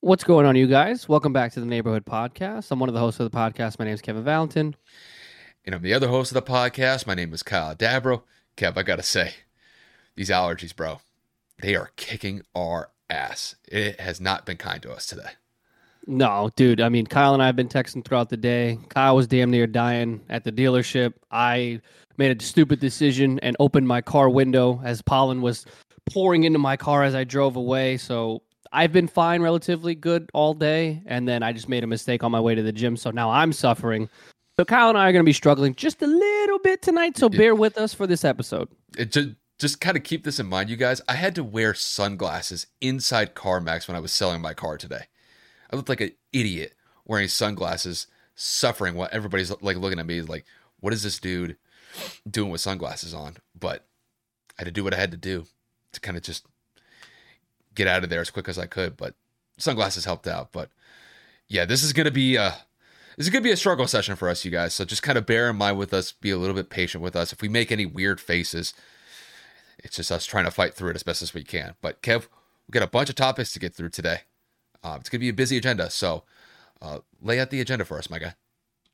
What's going on, you guys? Welcome back to the Neighborhood Podcast. I'm one of the hosts of the podcast. My name is Kevin Valentin. And I'm the other host of the podcast. My name is Kyle Dabro. Kev, I got to say, these allergies, bro, they are kicking our ass. It has not been kind to us today. No, dude. I mean, Kyle and I have been texting throughout the day. Kyle was damn near dying at the dealership. I made a stupid decision and opened my car window as pollen was pouring into my car as I drove away. So I've been fine, relatively good all day, and then I just made a mistake on my way to the gym, so now I'm suffering. So Kyle and I are going to be struggling just a little bit tonight, so bear with us for this episode. Just kind of keep this in mind, you guys. I had to wear sunglasses inside CarMax when I was selling my car today. I looked like an idiot wearing sunglasses, suffering while everybody's like looking at me like, what is this dude doing with sunglasses on? But I had to do what I had to do to kind of just get out of there as quick as I could, but sunglasses helped out. But yeah, this is gonna be a struggle session for us, you guys. So just kind of bear in mind with us, be a little bit patient with us. If we make any weird faces, it's just us trying to fight through it as best as we can. But Kev, we got a bunch of topics to get through today. It's gonna be a busy agenda, so lay out the agenda for us, my guy.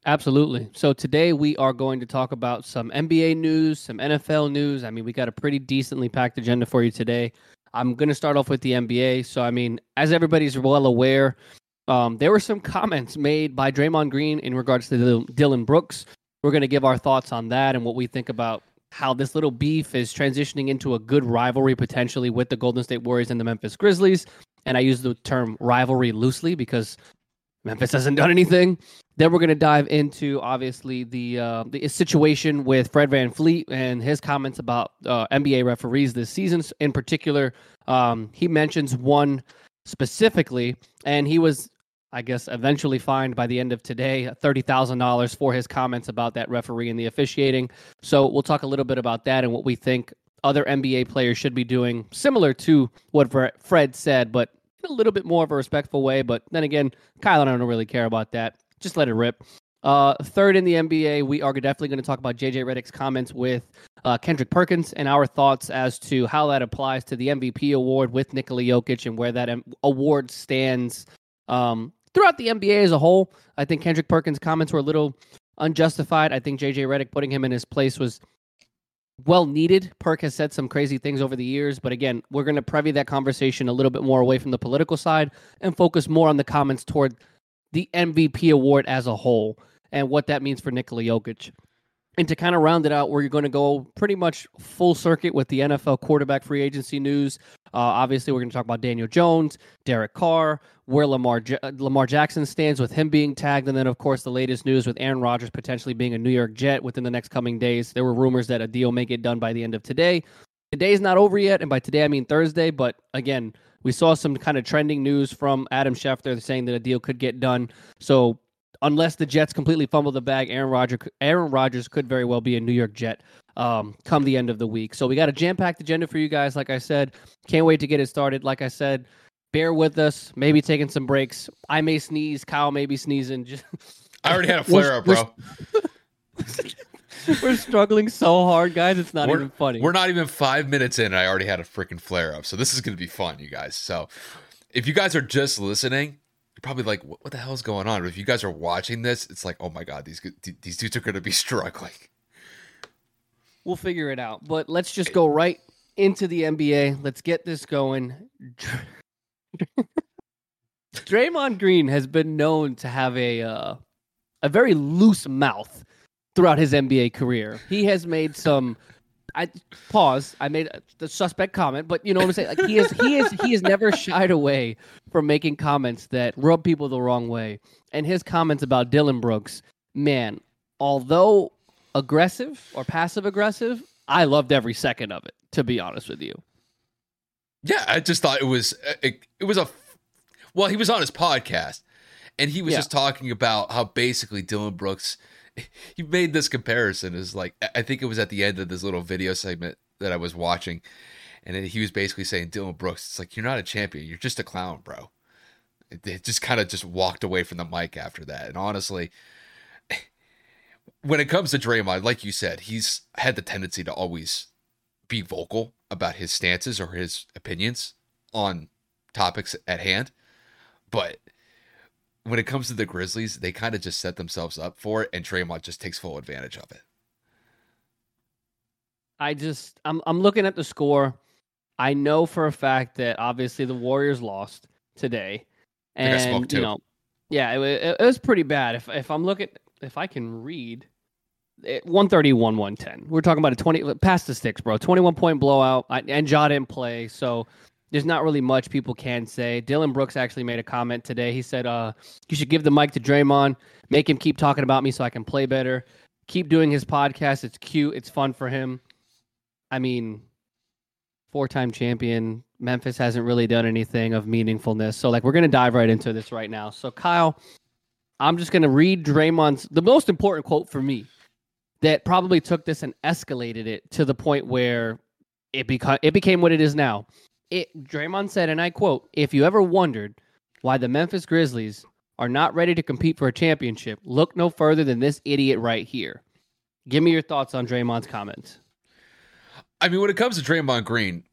Absolutely. So today we are going to talk about some NBA news, some NFL news. I mean, we got a pretty decently packed agenda for you today. I'm going to start off with the NBA. So, I mean, as everybody's well aware, there were some comments made by Draymond Green in regards to Dillon Brooks. We're going to give our thoughts on that and what we think about how this little beef is transitioning into a good rivalry potentially with the Golden State Warriors and the Memphis Grizzlies. And I use the term rivalry loosely because Memphis hasn't done anything. Then we're going to dive into, obviously, the situation with Fred VanVleet and his comments about NBA referees this season. In particular, he mentions one specifically, and he was, I guess, eventually fined by the end of today, $30,000 for his comments about that referee and the officiating. So we'll talk a little bit about that and what we think other NBA players should be doing, similar to what Fred said, but in a little bit more of a respectful way. But then again, Kyle and I don't really care about that. Just let it rip. Third in the NBA, we are definitely going to talk about JJ Redick's comments with Kendrick Perkins and our thoughts as to how that applies to the MVP award with Nikola Jokic and where that award stands throughout the NBA as a whole. I think Kendrick Perkins' comments were a little unjustified. I think JJ Redick putting him in his place was well needed. Perk has said some crazy things over the years, but again, we're going to preview that conversation a little bit more away from the political side and focus more on the comments toward the MVP award as a whole and what that means for Nikola Jokic. And to kind of round it out, we're going to go pretty much full circuit with the NFL quarterback free agency news. Obviously, we're going to talk about Daniel Jones, Derek Carr, where Lamar Jackson stands with him being tagged. And then, of course, the latest news with Aaron Rodgers potentially being a New York Jet within the next coming days. There were rumors that a deal may get done by the end of today. Today's not over yet, and by today I mean Thursday, but again, we saw some kind of trending news from Adam Schefter saying that a deal could get done. So unless the Jets completely fumble the bag, Aaron Rodgers could very well be a New York Jet come the end of the week. So we got a jam-packed agenda for you guys, like I said. Can't wait to get it started. Like I said, bear with us. Maybe taking some breaks. I may sneeze. Kyle may be sneezing. I already had a flare-up, bro. We're struggling so hard, guys. It's not even funny. We're not even 5 minutes in, and I already had a freaking flare-up. So this is going to be fun, you guys. So if you guys are just listening, you're probably like, what the hell is going on? But if you guys are watching this, it's like, oh, my God, these dudes are going to be struggling. We'll figure it out. But let's just go right into the NBA. Let's get this going. Draymond Green has been known to have a very loose mouth throughout his NBA career. He has made some. I made the suspect comment, but you know what I'm saying. Like he has never shied away from making comments that rub people the wrong way. And his comments about Dillon Brooks, man, although aggressive or passive aggressive, I loved every second of it. To be honest with you. Yeah, I just thought it was he was on his podcast, and he was just talking about how basically Dillon Brooks. He made this comparison is like, I think it was at the end of this little video segment that I was watching. And he was basically saying, Dillon Brooks, it's like, you're not a champion. You're just a clown, bro. It just kind of just walked away from the mic after that. And honestly, when it comes to Draymond, like you said, he's had the tendency to always be vocal about his stances or his opinions on topics at hand. But when it comes to the Grizzlies, they kind of just set themselves up for it, and Draymond just takes full advantage of it. I'm looking at the score. I know for a fact that obviously the Warriors lost today, and it was pretty bad. If I'm looking, if I can read, 131-110. We're talking about a 20 past the sticks, bro. 21-point blowout, and Ja didn't play, so. There's not really much people can say. Dillon Brooks actually made a comment today. He said, you should give the mic to Draymond, make him keep talking about me so I can play better, keep doing his podcast. It's cute. It's fun for him. I mean, 4-time champion. Memphis hasn't really done anything of meaningfulness. So, like, we're going to dive right into this right now. So, Kyle, I'm just going to read Draymond's, the most important quote for me that probably took this and escalated it to the point where it became what it is now. Draymond said, and I quote, if you ever wondered why the Memphis Grizzlies are not ready to compete for a championship, look no further than this idiot right here. Give me your thoughts on Draymond's comments. I mean, when it comes to Draymond Green,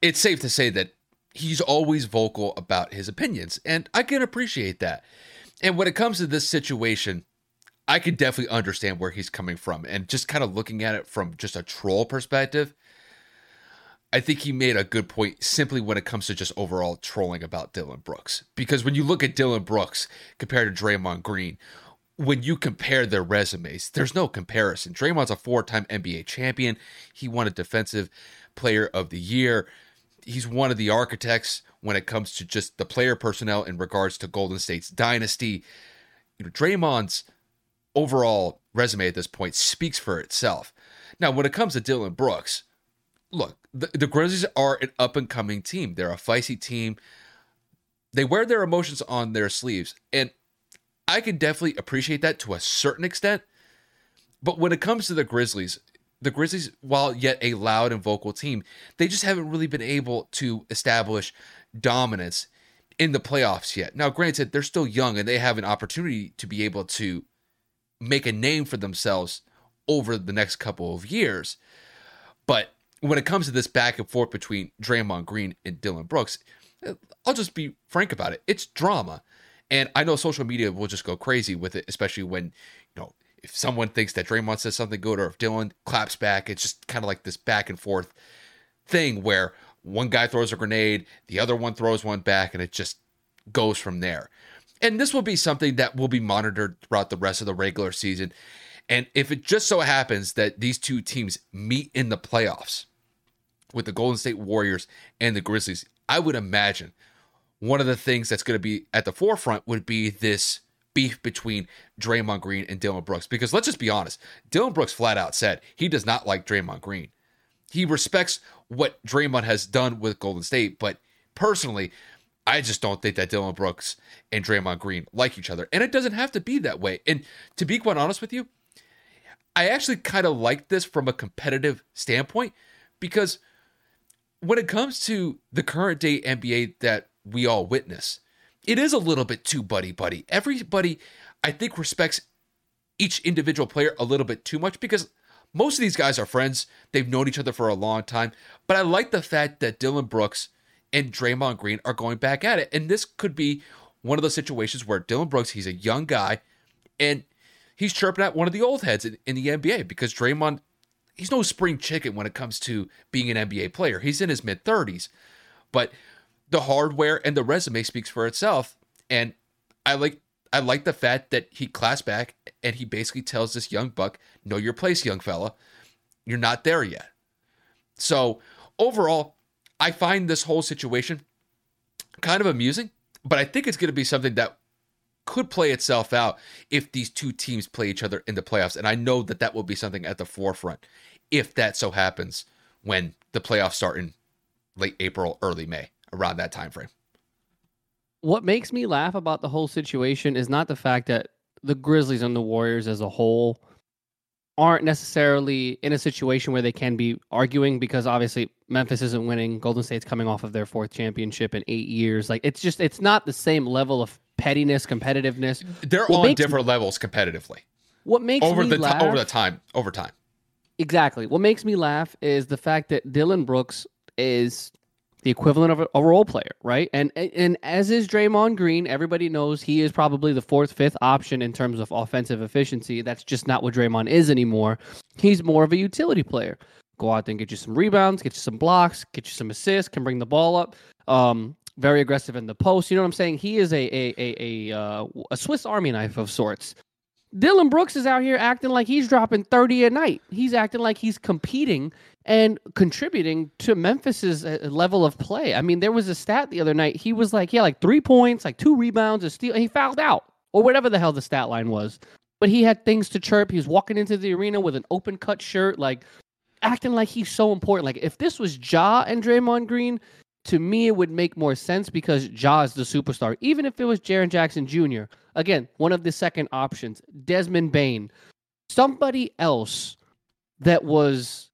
it's safe to say that he's always vocal about his opinions, and I can appreciate that. And when it comes to this situation, I can definitely understand where he's coming from, and just kind of looking at it from just a troll perspective. I think he made a good point simply when it comes to just overall trolling about Dillon Brooks. Because when you look at Dillon Brooks compared to Draymond Green, when you compare their resumes, there's no comparison. Draymond's a 4-time NBA champion. He won a Defensive Player of the Year. He's one of the architects when it comes to just the player personnel in regards to Golden State's dynasty. You know, Draymond's overall resume at this point speaks for itself. Now, when it comes to Dillon Brooks, look, the Grizzlies are an up-and-coming team. They're a feisty team. They wear their emotions on their sleeves, and I can definitely appreciate that to a certain extent. But when it comes to the Grizzlies, while yet a loud and vocal team, they just haven't really been able to establish dominance in the playoffs yet. Now, granted, they're still young, and they have an opportunity to be able to make a name for themselves over the next couple of years. But when it comes to this back and forth between Draymond Green and Dillon Brooks, I'll just be frank about it. It's drama. And I know social media will just go crazy with it, especially when, you know, if someone thinks that Draymond says something good or if Dillon claps back, it's just kind of like this back and forth thing where one guy throws a grenade, the other one throws one back, and it just goes from there. And this will be something that will be monitored throughout the rest of the regular season. And if it just so happens that these two teams meet in the playoffs, with the Golden State Warriors and the Grizzlies, I would imagine one of the things that's going to be at the forefront would be this beef between Draymond Green and Dillon Brooks. Because let's just be honest, Dillon Brooks flat out said he does not like Draymond Green. He respects what Draymond has done with Golden State, but personally, I just don't think that Dillon Brooks and Draymond Green like each other. And it doesn't have to be that way. And to be quite honest with you, I actually kind of like this from a competitive standpoint because when it comes to the current day NBA that we all witness, it is a little bit too buddy-buddy. Everybody, I think, respects each individual player a little bit too much because most of these guys are friends. They've known each other for a long time. But I like the fact that Dillon Brooks and Draymond Green are going back at it. And this could be one of those situations where Dillon Brooks, he's a young guy, and he's chirping at one of the old heads in the NBA because Draymond, he's no spring chicken when it comes to being an NBA player. He's in his mid-30s, but the hardware and the resume speaks for itself. And I like the fact that he claps back and he basically tells this young buck, know your place, young fella. You're not there yet. So overall, I find this whole situation kind of amusing, but I think it's going to be something that could play itself out if these two teams play each other in the playoffs. And I know that that will be something at the forefront if that so happens when the playoffs start in late April, early May, around that time frame. What makes me laugh about the whole situation is not the fact that the Grizzlies and the Warriors as a whole aren't necessarily in a situation where they can be arguing, because obviously Memphis isn't winning. Golden State's coming off of their fourth championship in 8 years. Like, it's just, it's not the same level of pettiness, competitiveness. They're on different levels competitively. What makes me laugh over time. Exactly. What makes me laugh is the fact that Dillon Brooks is the equivalent of a role player, right? And as is Draymond Green, everybody knows he is probably the fourth, fifth option in terms of offensive efficiency. That's just not what Draymond is anymore. He's more of a utility player. Go out there and get you some rebounds, get you some blocks, get you some assists, can bring the ball up. Very aggressive in the post. You know what I'm saying? He is a Swiss Army knife of sorts. Dillon Brooks is out here acting like he's dropping 30 a night. He's acting like he's competing and contributing to Memphis's level of play. I mean, there was a stat the other night. He was like, he had like 3 points, like 2 rebounds, a steal. He fouled out or whatever the hell the stat line was. But he had things to chirp. He was walking into the arena with an open cut shirt, like acting like he's so important. Like if this was Ja and Draymond Green, to me, it would make more sense because Ja is the superstar. Even if it was Jaren Jackson Jr., again, one of the second options, Desmond Bane, somebody else that was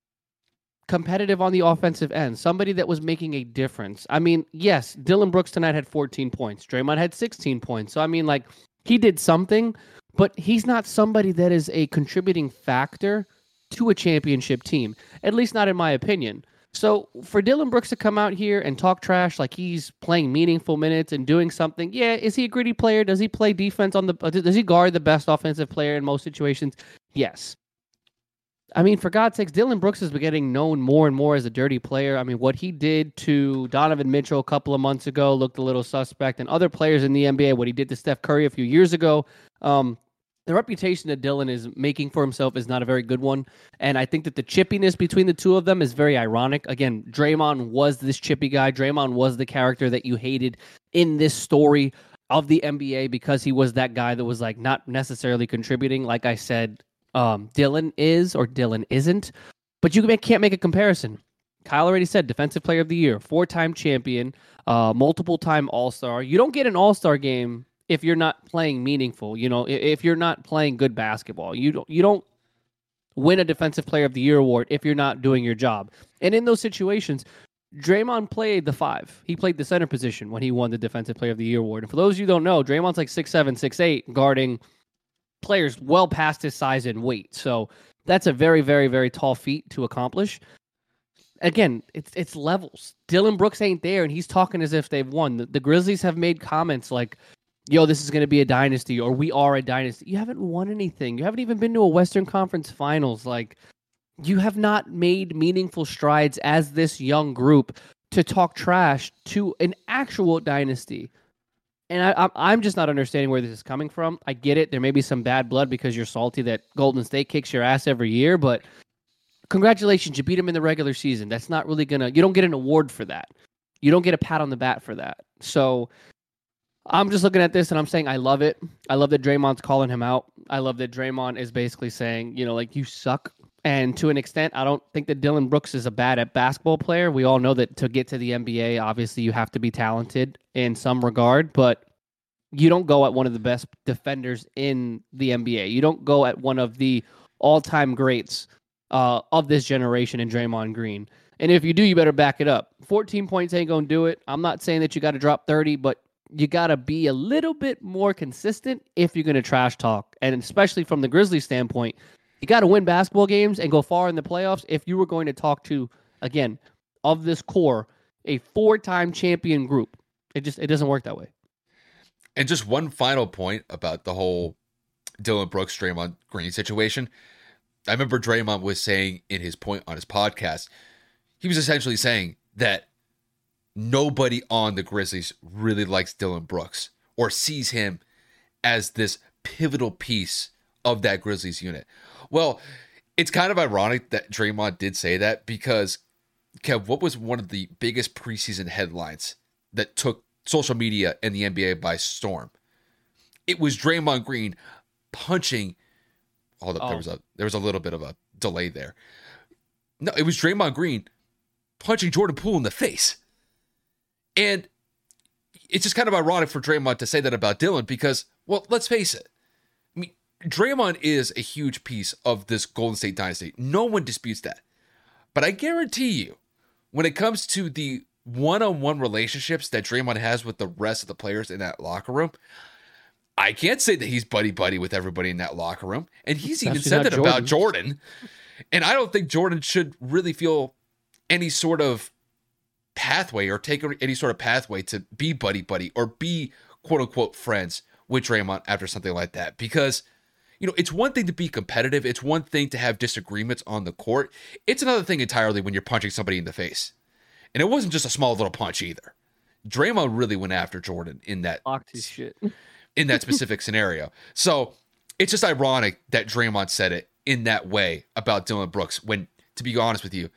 competitive on the offensive end, somebody that was making a difference. I mean, yes, Dillon Brooks tonight had 14 points. Draymond had 16 points. So, I mean, like, he did something, but he's not somebody that is a contributing factor to a championship team, at least not in my opinion. So for Dillon Brooks to come out here and talk trash like he's playing meaningful minutes and doing something, yeah, is he a gritty player? Does he play defense does he guard the best offensive player in most situations? Yes. I mean, for God's sakes, Dillon Brooks is getting known more and more as a dirty player. I mean, what he did to Donovan Mitchell a couple of months ago looked a little suspect, and other players in the NBA, what he did to Steph Curry a few years ago, the reputation that Dillon is making for himself is not a very good one. And I think that the chippiness between the two of them is very ironic. Again, Draymond was this chippy guy. Draymond was the character that you hated in this story of the NBA because he was that guy that was like not necessarily contributing. Like I said, Dillon is or Dillon isn't. But you can't make a comparison. Kyle already said Defensive Player of the Year, 4-time champion, multiple-time All-Star. You don't get an All-Star game if you're not playing meaningful, you know, if you're not playing good basketball. You don't win a Defensive Player of the Year award if you're not doing your job. And in those situations, Draymond played the 5. He played the center position when he won the Defensive Player of the Year award. And for those of you who don't know, Draymond's like 6'7", 6'8", guarding players well past his size and weight. So that's a very, very, very tall feat to accomplish. Again, it's levels. Dillon Brooks ain't there, and he's talking as if they've won. The Grizzlies have made comments like, yo, this is going to be a dynasty, or we are a dynasty. You haven't won anything. You haven't even been to a Western Conference Finals. Like, you have not made meaningful strides as this young group to talk trash to an actual dynasty. And I'm just not understanding where this is coming from. I get it. There may be some bad blood because you're salty that Golden State kicks your ass every year, but congratulations, you beat them in the regular season. That's not really going to... You don't get an award for that. You don't get a pat on the back for that. So I'm just looking at this and I'm saying I love it. I love that Draymond's calling him out. I love that Draymond is basically saying, you know, like, you suck. And to an extent, I don't think that Dillon Brooks is a bad at basketball player. We all know that to get to the NBA, obviously you have to be talented in some regard, but you don't go at one of the best defenders in the NBA. You don't go at one of the all-time greats of this generation in Draymond Green. And if you do, you better back it up. 14 points ain't going to do it. I'm not saying that you got to drop 30, but you got to be a little bit more consistent if you're going to trash talk. And especially from the Grizzlies standpoint, you got to win basketball games and go far in the playoffs if you were going to talk to, again, of this core, a 4-time champion group. It doesn't work that way. And just one final point about the whole Dillon Brooks, Draymond Green situation. I remember Draymond was saying in his point on his podcast, he was essentially saying that nobody on the Grizzlies really likes Dillon Brooks or sees him as this pivotal piece of that Grizzlies unit. Well, it's kind of ironic that Draymond did say that because, Kev, what was one of the biggest preseason headlines that took social media and the NBA by storm? It was Draymond Green punching. There was a little bit of a delay there. No, it was Draymond Green punching Jordan Poole in the face. And it's just kind of ironic for Draymond to say that about Dillon because, well, let's face it. I mean, Draymond is a huge piece of this Golden State dynasty. No one disputes that. But I guarantee you, when it comes to the one-on-one relationships that Draymond has with the rest of the players in that locker room, I can't say that he's buddy-buddy with everybody in that locker room. And he's even said that about Jordan. And I don't think Jordan should really feel any sort of pathway or take any sort of pathway to be buddy-buddy or be quote-unquote friends with Draymond after something like that. Because, you know, it's one thing to be competitive. It's one thing to have disagreements on the court. It's another thing entirely when you're punching somebody in the face. And it wasn't just a small little punch either. Draymond really went after Jordan in that specific scenario. So it's just ironic that Draymond said it in that way about Dillon Brooks when, to be honest with you,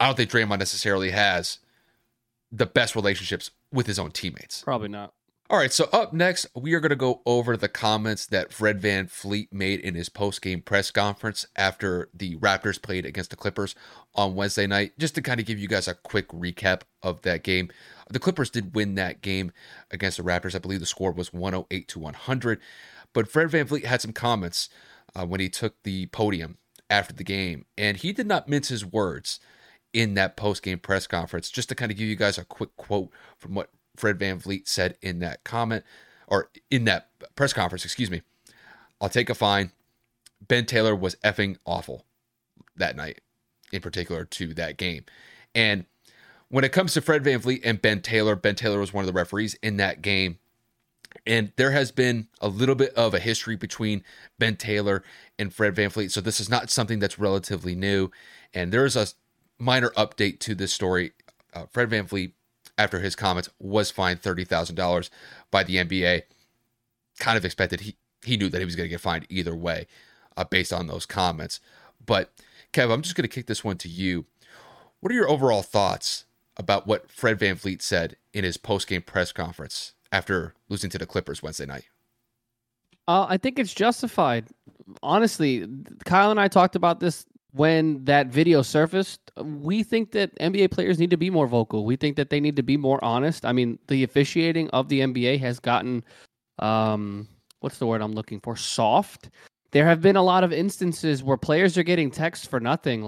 I don't think Draymond necessarily has the best relationships with his own teammates. Probably not. All right, so up next, we are going to go over the comments that Fred VanVleet made in his post-game press conference after the Raptors played against the Clippers on Wednesday night, just to kind of give you guys a quick recap of that game. The Clippers did win that game against the Raptors. I believe the score was 108-100, but Fred VanVleet had some comments when he took the podium after the game, and he did not mince his words in that post-game press conference, just to kind of give you guys a quick quote from what Fred VanVleet said in that comment or in that press conference, excuse me. I'll take a fine. Ben Taylor was effing awful that night, in particular to that game. And when it comes to Fred VanVleet and Ben Taylor was one of the referees in that game. And there has been a little bit of a history between Ben Taylor and Fred VanVleet. So this is not something that's relatively new. And there's a minor update to this story. Fred VanVleet, after his comments, was fined $30,000 by the NBA. Kind of expected. He knew that he was going to get fined either way based on those comments. But, Kev, I'm just going to kick this one to you. What are your overall thoughts about what Fred VanVleet said in his post-game press conference after losing to the Clippers Wednesday night? I think it's justified. Honestly, Kyle and I talked about this when that video surfaced. We think that NBA players need to be more vocal. We think that they need to be more honest. I mean, the officiating of the NBA has gotten, what's the word I'm looking for? Soft. There have been a lot of instances where players are getting texts for nothing.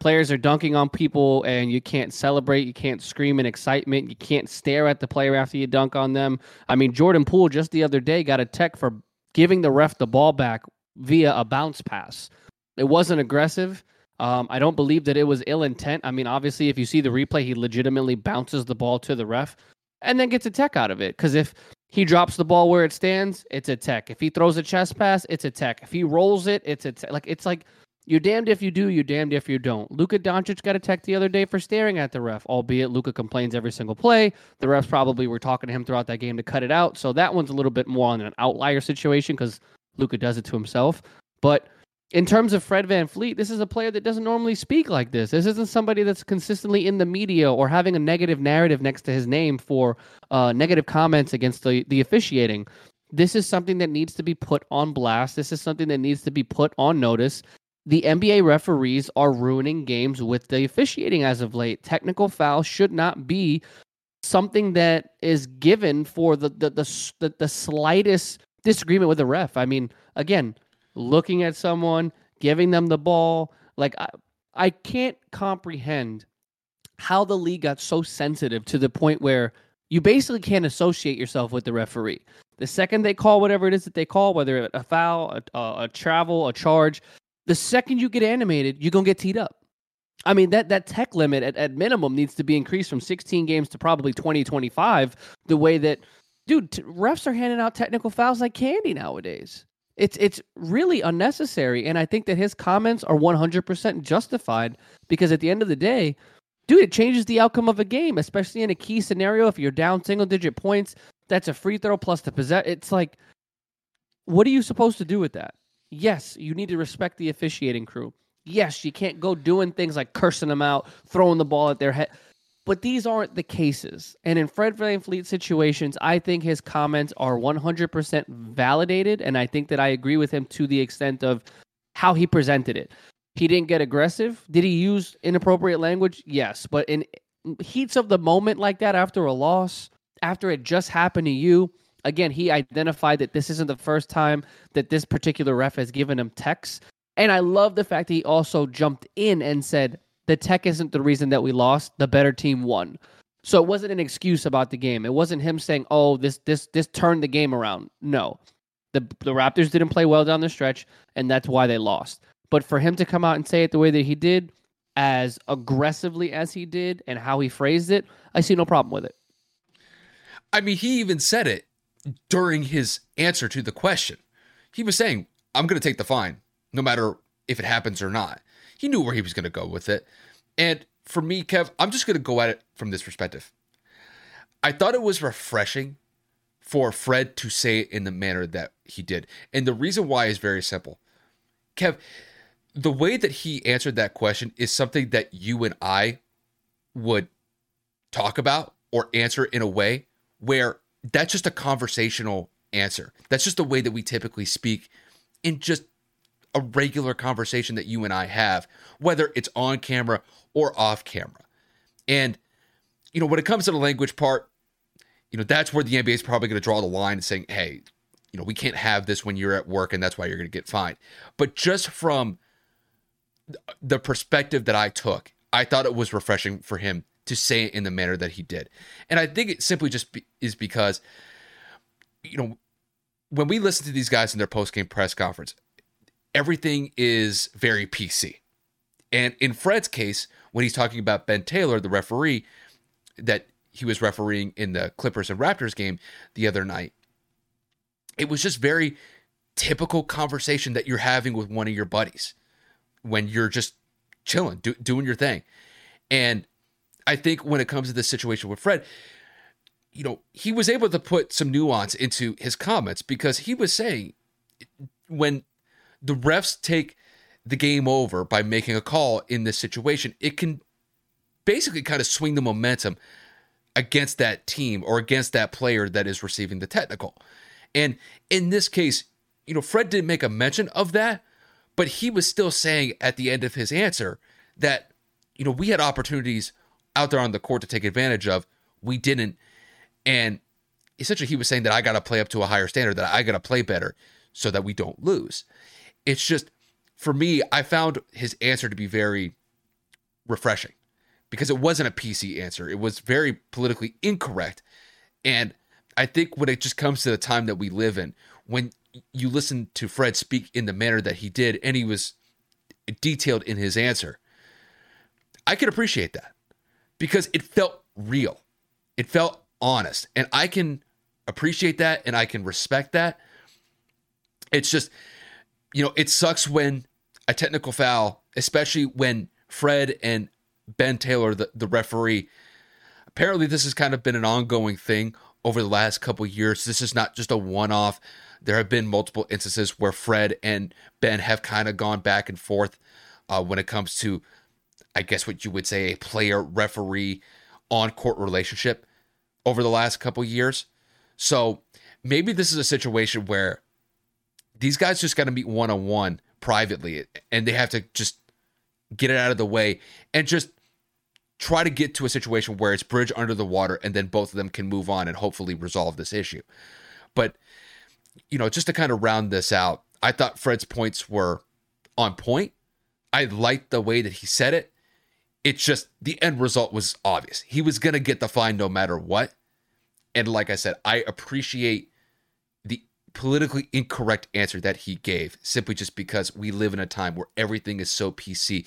Players are dunking on people and you can't celebrate. You can't scream in excitement. You can't stare at the player after you dunk on them. I mean, Jordan Poole just the other day got a tech for giving the ref the ball back via a bounce pass. It wasn't aggressive. I don't believe that it was ill intent. I mean, obviously, if you see the replay, he legitimately bounces the ball to the ref and then gets a tech out of it. Because if he drops the ball where it stands, it's a tech. If he throws a chest pass, it's a tech. If he rolls it, it's a tech. It's like you're damned if you do, you're damned if you don't. Luka Doncic got a tech the other day for staring at the ref, albeit Luka complains every single play. The refs probably were talking to him throughout that game to cut it out. So that one's a little bit more on an outlier situation because Luka does it to himself. But in terms of Fred VanVleet, this is a player that doesn't normally speak like this. This isn't somebody that's consistently in the media or having a negative narrative next to his name for negative comments against the officiating. This is something that needs to be put on blast. This is something that needs to be put on notice. The NBA referees are ruining games with the officiating as of late. Technical fouls should not be something that is given for the slightest disagreement with the ref. I mean, again, looking at someone, giving them the ball. I can't comprehend how the league got so sensitive to the point where you basically can't associate yourself with the referee. The second they call whatever it is that they call, whether it's a foul, a travel, a charge, the second you get animated, you're going to get teed up. I mean, that tech limit at minimum needs to be increased from 16 games to probably 20, 25, the way that, dude, refs are handing out technical fouls like candy nowadays. It's really unnecessary, and I think that his comments are 100% justified because at the end of the day, dude, it changes the outcome of a game, especially in a key scenario. If you're down single-digit points, that's a free throw plus the possession. It's like, what are you supposed to do with that? Yes, you need to respect the officiating crew. Yes, you can't go doing things like cursing them out, throwing the ball at their head. But these aren't the cases. And in Fred VanVleet's situations, I think his comments are 100% validated, and I think that I agree with him to the extent of how he presented it. He didn't get aggressive. Did he use inappropriate language? Yes. But in heats of the moment like that, after a loss, after it just happened to you, again, he identified that this isn't the first time that this particular ref has given him techs. And I love the fact that he also jumped in and said, the tech isn't the reason that we lost. The better team won. So it wasn't an excuse about the game. It wasn't him saying, oh, this turned the game around. No. The Raptors didn't play well down the stretch, and that's why they lost. But for him to come out and say it the way that he did, as aggressively as he did, and how he phrased it, I see no problem with it. I mean, he even said it during his answer to the question. He was saying, I'm going to take the fine, no matter if it happens or not. He knew where he was going to go with it. And for me, Kev, I'm just going to go at it from this perspective. I thought it was refreshing for Fred to say it in the manner that he did. And the reason why is very simple. Kev, the way that he answered that question is something that you and I would talk about or answer in a way where that's just a conversational answer. That's just the way that we typically speak in just a regular conversation that you and I have, whether it's on camera or off camera. And, you know, when it comes to the language part, you know, that's where the NBA is probably going to draw the line and saying, hey, you know, we can't have this when you're at work and that's why you're going to get fined. But just from the perspective that I took, I thought it was refreshing for him to say it in the manner that he did. And I think it simply just is because, you know, when we listen to these guys in their post-game press conference, everything is very PC. And in Fred's case, when he's talking about Ben Taylor, the referee that he was refereeing in the Clippers and Raptors game the other night, it was just very typical conversation that you're having with one of your buddies when you're just chilling, doing your thing. And I think when it comes to this situation with Fred, you know, he was able to put some nuance into his comments because he was saying when the refs take the game over by making a call in this situation, it can basically kind of swing the momentum against that team or against that player that is receiving the technical. And in this case, you know, Fred didn't make a mention of that, but he was still saying at the end of his answer that, you know, we had opportunities out there on the court to take advantage of. We didn't. And essentially he was saying that I got to play up to a higher standard, that I got to play better so that we don't lose. It's just, for me, I found his answer to be very refreshing because it wasn't a PC answer. It was very politically incorrect. And I think when it just comes to the time that we live in, when you listen to Fred speak in the manner that he did, and he was detailed in his answer, I could appreciate that because it felt real. It felt honest. And I can appreciate that and I can respect that. It's just, you know, it sucks when a technical foul, especially when Fred and Ben Taylor, the referee, apparently this has kind of been an ongoing thing over the last couple of years. This is not just a one-off. There have been multiple instances where Fred and Ben have kind of gone back and forth when it comes to, I guess what you would say, a player-referee on-court relationship over the last couple of years. So maybe this is a situation where these guys just got to meet one-on-one privately, and they have to just get it out of the way and just try to get to a situation where it's bridge under the water, and then both of them can move on and hopefully resolve this issue. But, you know, just to kind of round this out, I thought Fred's points were on point. I liked the way that he said it. It's just the end result was obvious. He was going to get the fine no matter what. And like I said, I appreciate politically incorrect answer that he gave simply just because we live in a time where everything is so PC.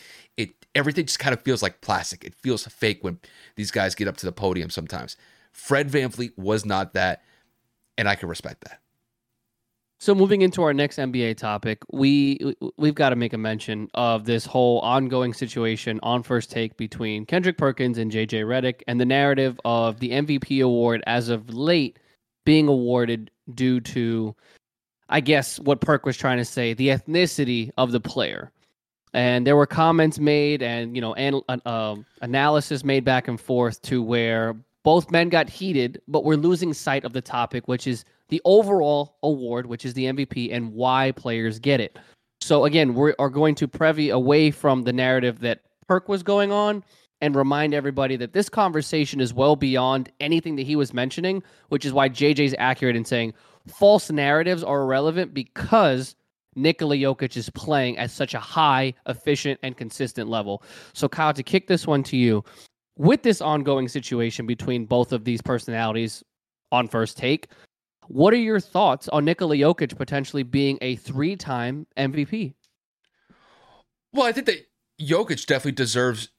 Everything just kind of feels like plastic. It feels fake when these guys get up to the podium sometimes. Fred VanVleet was not that, and I can respect that. So moving into our next NBA topic, we've got to make a mention of this whole ongoing situation on First Take between Kendrick Perkins and JJ Redick, and the narrative of the MVP award as of late being awarded due to, I guess, what Perk was trying to say, the ethnicity of the player. And there were comments made and, you know, analysis made back and forth to where both men got heated, but we're losing sight of the topic, which is the overall award, which is the MVP, and why players get it. So again, we are going to prevy away from the narrative that Perk was going on and remind everybody that this conversation is well beyond anything that he was mentioning, which is why JJ's accurate in saying false narratives are irrelevant because Nikola Jokic is playing at such a high, efficient, and consistent level. So Kyle, to kick this one to you, with this ongoing situation between both of these personalities on First Take, what are your thoughts on Nikola Jokic potentially being a three-time MVP? Well, I think that Jokic definitely deserves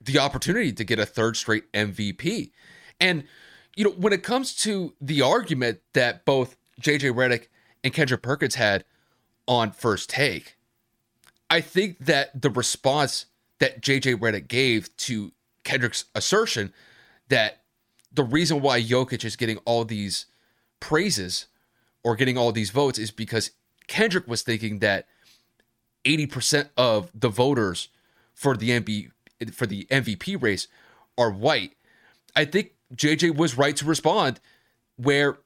the opportunity to get a third straight MVP. And, you know, when it comes to the argument that both JJ Redick and Kendrick Perkins had on First Take, I think that the response that JJ Redick gave to Kendrick's assertion that the reason why Jokic is getting all these praises or getting all these votes is because Kendrick was thinking that 80% of the voters for the MVP race are white. I think JJ was right to respond where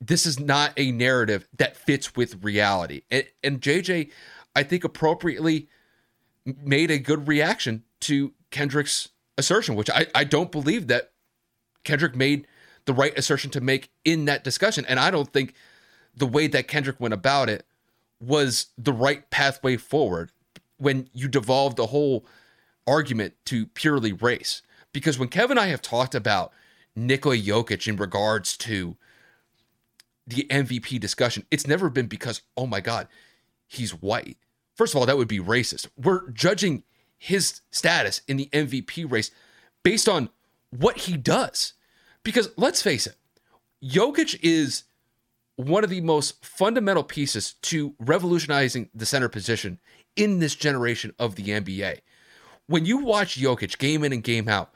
this is not a narrative that fits with reality. And JJ, I think, appropriately made a good reaction to Kendrick's assertion, which I don't believe that Kendrick made the right assertion to make in that discussion. And I don't think the way that Kendrick went about it was the right pathway forward when you devolve the whole argument to purely race. Because when Kev and I have talked about Nikola Jokic in regards to the MVP discussion, it's never been because, oh my God, he's white. First of all, that would be racist. We're judging his status in the MVP race based on what he does. Because let's face it, Jokic is one of the most fundamental pieces to revolutionizing the center position in this generation of the NBA. When you watch Jokic game in and game out,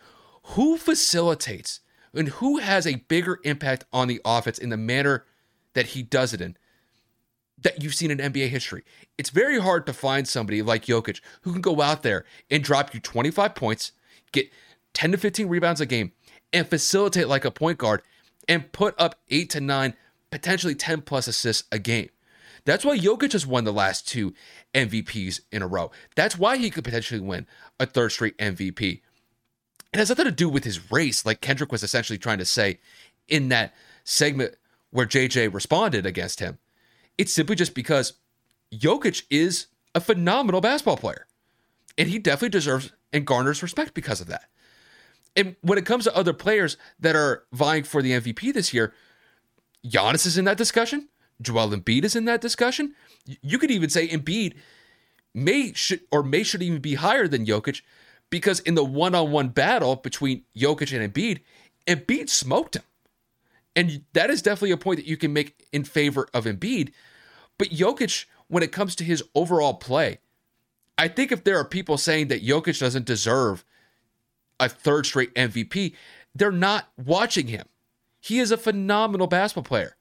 who facilitates and who has a bigger impact on the offense in the manner that he does it in that you've seen in NBA history? It's very hard to find somebody like Jokic who can go out there and drop you 25 points, get 10 to 15 rebounds a game, and facilitate like a point guard and put up 8 to 9, potentially 10 plus assists a game. That's why Jokic has won the last 2 MVPs in a row. That's why he could potentially win a third straight MVP. It has nothing to do with his race, like Kendrick was essentially trying to say in that segment where JJ responded against him. It's simply just because Jokic is a phenomenal basketball player, and he definitely deserves and garners respect because of that. And when it comes to other players that are vying for the MVP this year, Giannis is in that discussion. Joel Embiid is in that discussion. You could even say Embiid should even be higher than Jokic, because in the one-on-one battle between Jokic and Embiid, Embiid smoked him. And that is definitely a point that you can make in favor of Embiid. But Jokic, when it comes to his overall play, I think if there are people saying that Jokic doesn't deserve a third straight MVP, they're not watching him. He is a phenomenal basketball player.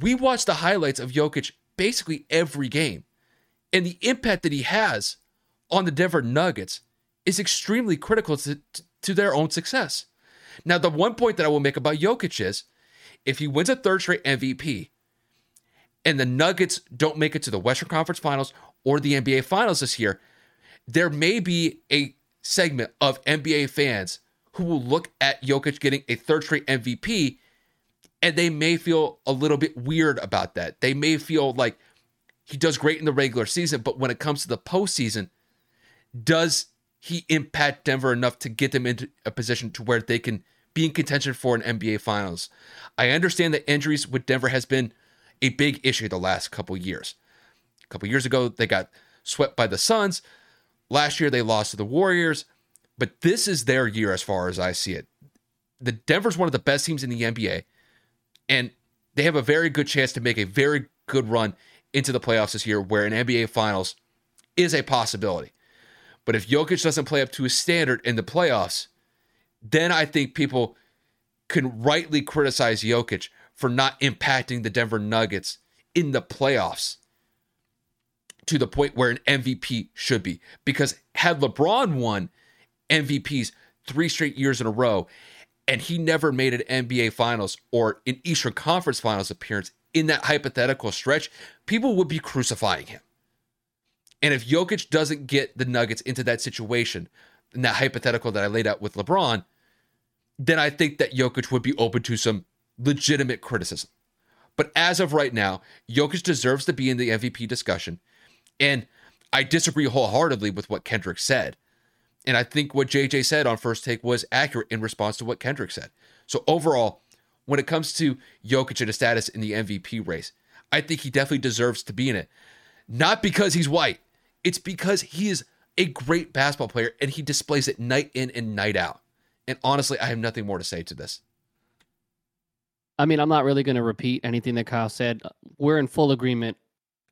We watch the highlights of Jokic basically every game, and the impact that he has on the Denver Nuggets is extremely critical to their own success. Now, the one point that I will make about Jokic is if he wins a third straight MVP and the Nuggets don't make it to the Western Conference Finals or the NBA Finals this year, there may be a segment of NBA fans who will look at Jokic getting a third straight MVP, and they may feel a little bit weird about that. They may feel like he does great in the regular season, but when it comes to the postseason, does he impact Denver enough to get them into a position to where they can be in contention for an NBA Finals? I understand that injuries with Denver has been a big issue the last couple years. A couple years ago, they got swept by the Suns. Last year, they lost to the Warriors, but this is their year as far as I see it. The Denver's one of the best teams in the NBA, and they have a very good chance to make a very good run into the playoffs this year where an NBA Finals is a possibility. But if Jokic doesn't play up to his standard in the playoffs, then I think people can rightly criticize Jokic for not impacting the Denver Nuggets in the playoffs to the point where an MVP should be. Because had LeBron won MVPs 3 straight years in a row, and he never made an NBA Finals or an Eastern Conference Finals appearance in that hypothetical stretch, people would be crucifying him. And if Jokic doesn't get the Nuggets into that situation, in that hypothetical that I laid out with LeBron, then I think that Jokic would be open to some legitimate criticism. But as of right now, Jokic deserves to be in the MVP discussion. And I disagree wholeheartedly with what Kendrick said. And I think what JJ said on First Take was accurate in response to what Kendrick said. So overall, when it comes to Jokic and his status in the MVP race, I think he definitely deserves to be in it. Not because he's white. It's because he is a great basketball player, and he displays it night in and night out. And honestly, I have nothing more to say to this. I mean, I'm not really going to repeat anything that Kyle said. We're in full agreement,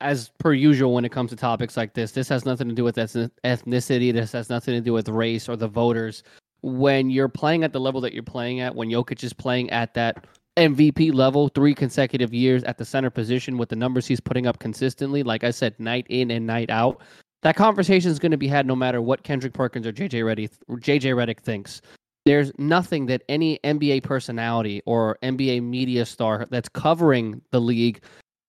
as per usual, when it comes to topics like this. This has nothing to do with ethnicity. This has nothing to do with race or the voters. When you're playing at the level that you're playing at, when Jokic is playing at that MVP level 3 consecutive years at the center position with the numbers he's putting up consistently, like I said, night in and night out, that conversation is going to be had no matter what Kendrick Perkins or JJ Redick thinks. There's nothing that any NBA personality or NBA media star that's covering the league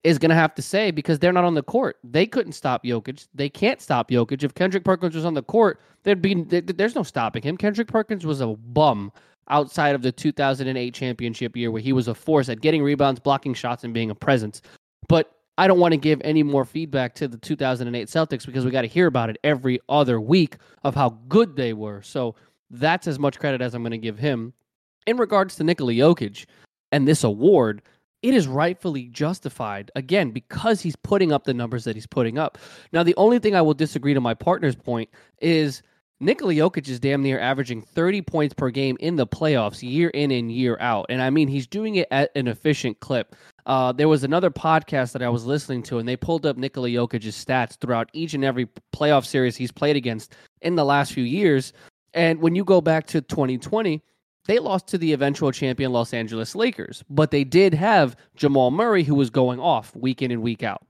is going to have to say, because they're not on the court. They couldn't stop Jokic. They can't stop Jokic. If Kendrick Perkins was on the court, there's no stopping him. Kendrick Perkins was a bum outside of the 2008 championship year, where he was a force at getting rebounds, blocking shots, and being a presence. But I don't want to give any more feedback to the 2008 Celtics, because we got to hear about it every other week of how good they were. So that's as much credit as I'm going to give him. In regards to Nikola Jokic and this award, it is rightfully justified, again, because he's putting up the numbers that he's putting up. Now, the only thing I will disagree to my partner's point is Nikola Jokic is damn near averaging 30 points per game in the playoffs year in and year out. And I mean, he's doing it at an efficient clip. There was another podcast that I was listening to, and they pulled up Nikola Jokic's stats throughout each and every playoff series he's played against in the last few years. And when you go back to 2020, they lost to the eventual champion Los Angeles Lakers, but they did have Jamal Murray, who was going off week in and week out.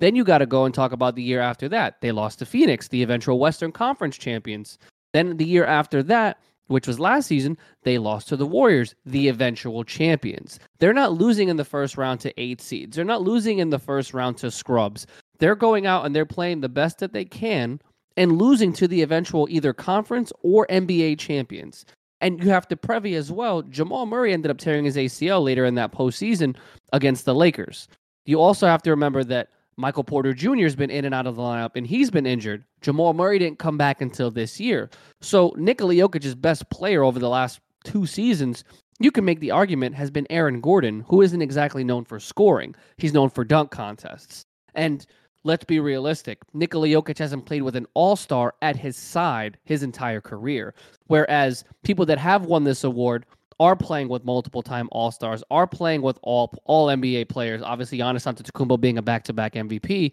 Then you got to go and talk about the year after that. They lost to Phoenix, the eventual Western Conference champions. Then the year after that, which was last season, they lost to the Warriors, the eventual champions. They're not losing in the first round to 8 seeds. They're not losing in the first round to scrubs. They're going out and they're playing the best that they can and losing to the eventual either conference or NBA champions. And you have to preview as well, Jamal Murray ended up tearing his ACL later in that postseason against the Lakers. You also have to remember that Michael Porter Jr. has been in and out of the lineup, and he's been injured. Jamal Murray didn't come back until this year. So Nikola Jokic's best player over the last 2 seasons, you can make the argument, has been Aaron Gordon, who isn't exactly known for scoring. He's known for dunk contests. And let's be realistic. Nikola Jokic hasn't played with an all-star at his side his entire career, whereas people that have won this award are playing with multiple-time all-stars, are playing with all NBA players. Obviously, Giannis Antetokounmpo being a back-to-back MVP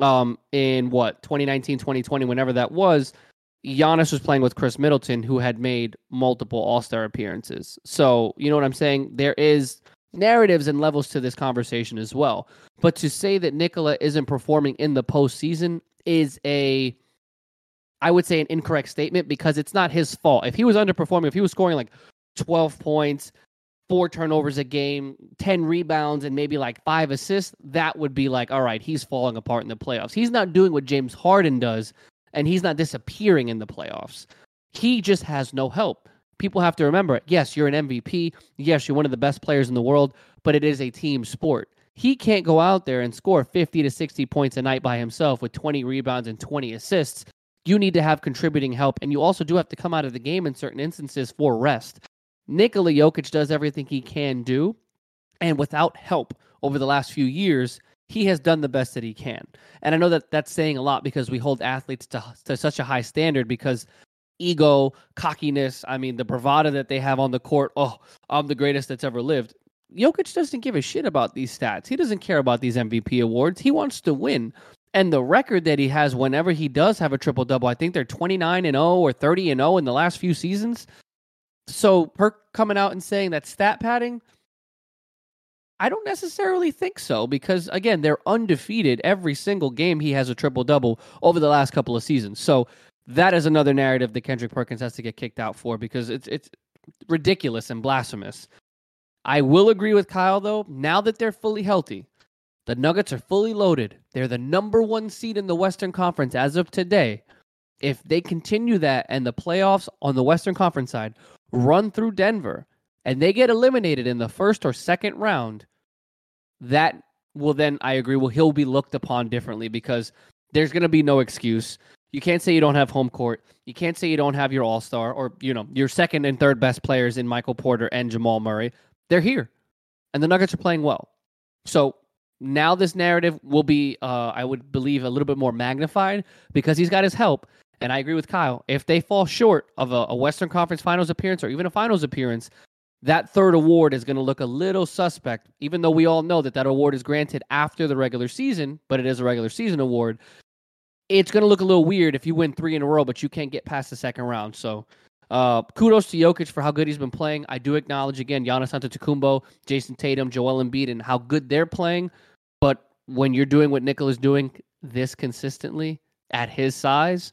in 2019, 2020, whenever that was, Giannis was playing with Chris Middleton, who had made multiple all-star appearances. So, you know what I'm saying? There is narratives and levels to this conversation as well. But to say that Nikola isn't performing in the postseason is an incorrect statement, because it's not his fault. If he was underperforming, if he was scoring like 12 points, 4 turnovers a game, 10 rebounds, and maybe like 5 assists, that would be like, all right, he's falling apart in the playoffs. He's not doing what James Harden does, and he's not disappearing in the playoffs. He just has no help. People have to remember it. Yes, you're an MVP. Yes, you're one of the best players in the world, but it is a team sport. He can't go out there and score 50 to 60 points a night by himself with 20 rebounds and 20 assists. You need to have contributing help, and you also do have to come out of the game in certain instances for rest. Nikola Jokic does everything he can do, and without help over the last few years, he has done the best that he can. And I know that that's saying a lot, because we hold athletes to such a high standard, because ego, cockiness, I mean, the bravado that they have on the court, oh, I'm the greatest that's ever lived. Jokic doesn't give a shit about these stats. He doesn't care about these MVP awards. He wants to win. And the record that he has whenever he does have a triple-double, I think they're 29-0 or 30-0 in the last few seasons. So Perk coming out and saying that stat padding, I don't necessarily think so because, again, they're undefeated. Every single game he has a triple-double over the last couple of seasons. So that is another narrative that Kendrick Perkins has to get kicked out for because it's ridiculous and blasphemous. I will agree with Kyle, though, now that they're fully healthy. The Nuggets are fully loaded. They're the number one seed in the Western Conference as of today. If they continue that and the playoffs on the Western Conference side run through Denver and they get eliminated in the first or second round, that will then, I agree, he'll be looked upon differently because there's going to be no excuse. You can't say you don't have home court. You can't say you don't have your all-star or, you know, your second and third best players in Michael Porter and Jamal Murray. They're here, and the Nuggets are playing well. So now this narrative will be, I would believe, a little bit more magnified because he's got his help. And I agree with Kyle. If they fall short of a Western Conference Finals appearance or even a Finals appearance, that third award is going to look a little suspect, even though we all know that that award is granted after the regular season, but it is a regular season award. It's going to look a little weird if you win three in a row, but you can't get past the second round. So kudos to Jokic for how good he's been playing. I do acknowledge, again, Giannis Antetokounmpo, Jason Tatum, Joel Embiid, and how good they're playing. But when you're doing what Nikola's doing this consistently at his size,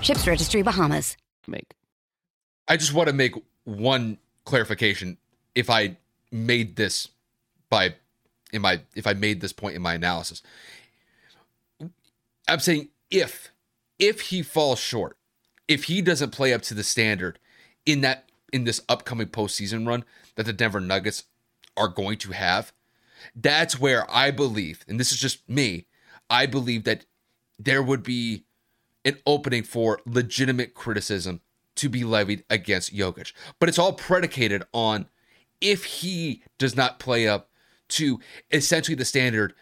Ships Registry, Bahamas. I just want to make one clarification. If I made this point in my analysis, I'm saying if he falls short, if he doesn't play up to the standard in this upcoming postseason run that the Denver Nuggets are going to have, that's where I believe, and this is just me, I believe that there would be an opening for legitimate criticism to be levied against Jokic. But it's all predicated on if he does not play up to essentially the standard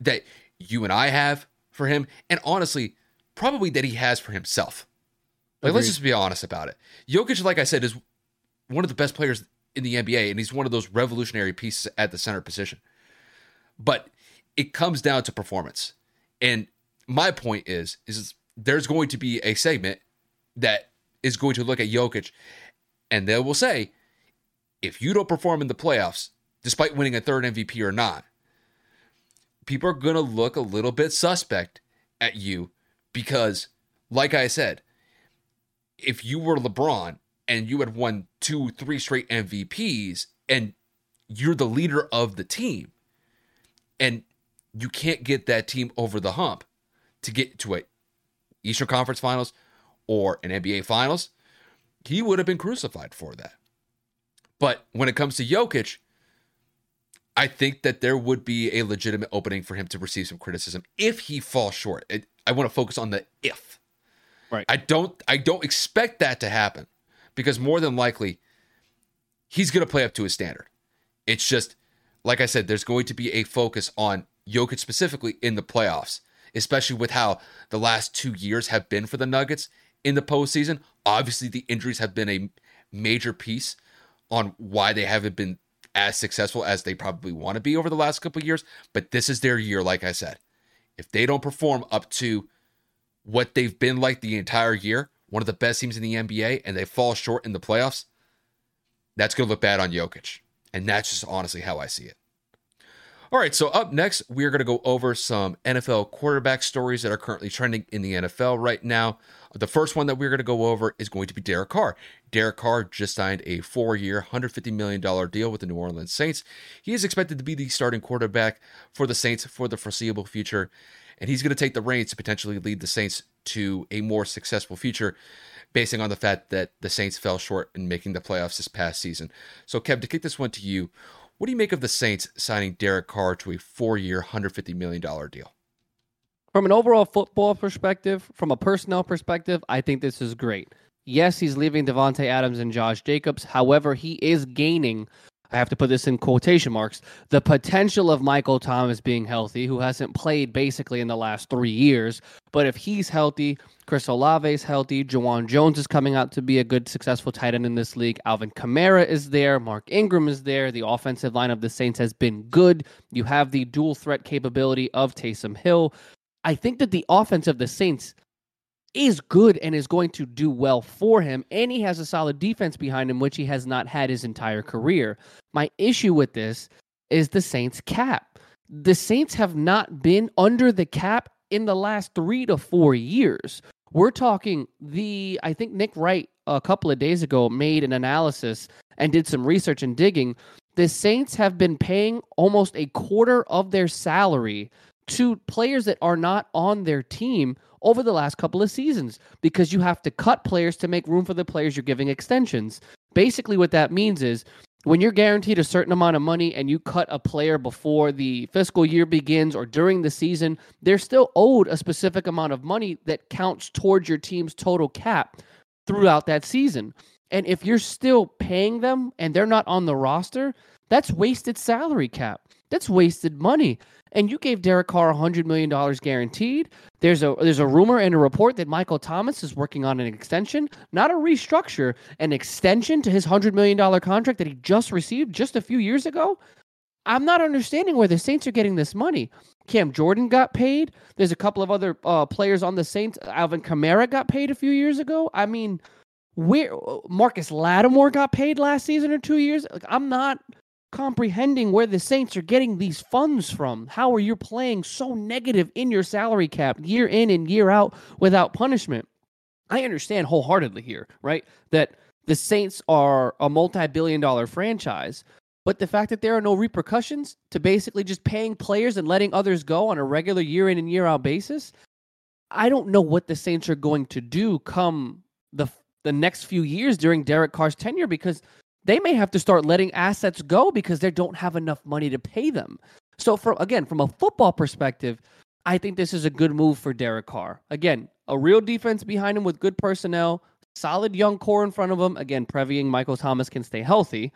that you and I have for him, and honestly, probably that he has for himself. Like, Agreed. Let's just be honest about it. Jokic, like I said, is one of the best players in the NBA, and he's one of those revolutionary pieces at the center position. But it comes down to performance. And my point is there's going to be a segment that is going to look at Jokic and they will say, if you don't perform in the playoffs, despite winning a third MVP or not, people are going to look a little bit suspect at you because, like I said, if you were LeBron and you had won 2-3 straight MVPs and you're the leader of the team and you can't get that team over the hump to get to a Eastern Conference Finals or an NBA Finals, he would have been crucified for that. But when it comes to Jokic, I think that there would be a legitimate opening for him to receive some criticism if he falls short. I want to focus on the if. Right. I don't expect that to happen because more than likely he's going to play up to his standard. It's just, like I said, there's going to be a focus on Jokic specifically in the playoffs, especially with how the last 2 years have been for the Nuggets in the postseason. Obviously, the injuries have been a major piece on why they haven't been as successful as they probably want to be over the last couple of years. But this is their year, like I said. If they don't perform up to what they've been like the entire year, one of the best teams in the NBA, and they fall short in the playoffs, that's going to look bad on Jokic. And that's just honestly how I see it. All right, so up next, we're going to go over some NFL quarterback stories that are currently trending in the NFL right now. The first one that we're going to go over is going to be Derek Carr. Derek Carr just signed a 4-year, $150 million deal with the New Orleans Saints. He is expected to be the starting quarterback for the Saints for the foreseeable future, and he's going to take the reins to potentially lead the Saints to a more successful future, based on the fact that the Saints fell short in making the playoffs this past season. So, Kev, to kick this one to you, What do you make of the Saints signing Derek Carr to a 4-year, $150 million deal? From an overall football perspective, from a personnel perspective, I think this is great. Yes, he's leaving Devontae Adams and Josh Jacobs. However, he is gaining, I have to put this in quotation marks, the potential of Michael Thomas being healthy, who hasn't played basically in the last 3 years. But if he's healthy, Chris Olave is healthy, Juwan Jones is coming out to be a good, successful tight end in this league, Alvin Kamara is there, Mark Ingram is there, the offensive line of the Saints has been good, you have the dual threat capability of Taysom Hill. I think that the offense of the Saints is good and is going to do well for him, and he has a solid defense behind him, which he has not had his entire career. My issue with this is the Saints cap. The Saints have not been under the cap in the last 3 to 4 years. We're talking I think Nick Wright a couple of days ago made an analysis and did some research and digging. The Saints have been paying almost a quarter of their salary to players that are not on their team over the last couple of seasons, because you have to cut players to make room for the players you're giving extensions. Basically what that means is when you're guaranteed a certain amount of money and you cut a player before the fiscal year begins or during the season, they're still owed a specific amount of money that counts towards your team's total cap throughout that season. And if you're still paying them and they're not on the roster, that's wasted salary cap. That's wasted money. And you gave Derek Carr $100 million guaranteed. There's a rumor and a report that Michael Thomas is working on an extension, not a restructure, an extension to his $100 million contract that he just received just a few years ago. I'm not understanding where the Saints are getting this money. Cam Jordan got paid. There's a couple of other players on the Saints. Alvin Kamara got paid a few years ago. I mean, Marcus Lattimore got paid last season or 2 years. Like, I'm not comprehending where the Saints are getting these funds from. How are you playing so negative in your salary cap year in and year out without punishment? I understand wholeheartedly here, right, that the Saints are a multi-billion-dollar franchise, but the fact that there are no repercussions to basically just paying players and letting others go on a regular year in and year out basis, I don't know what the Saints are going to do come the next few years during Derek Carr's tenure, because they may have to start letting assets go because they don't have enough money to pay them. So, from a football perspective, I think this is a good move for Derek Carr. Again, a real defense behind him with good personnel, solid young core in front of him. Again, prevying Michael Thomas can stay healthy.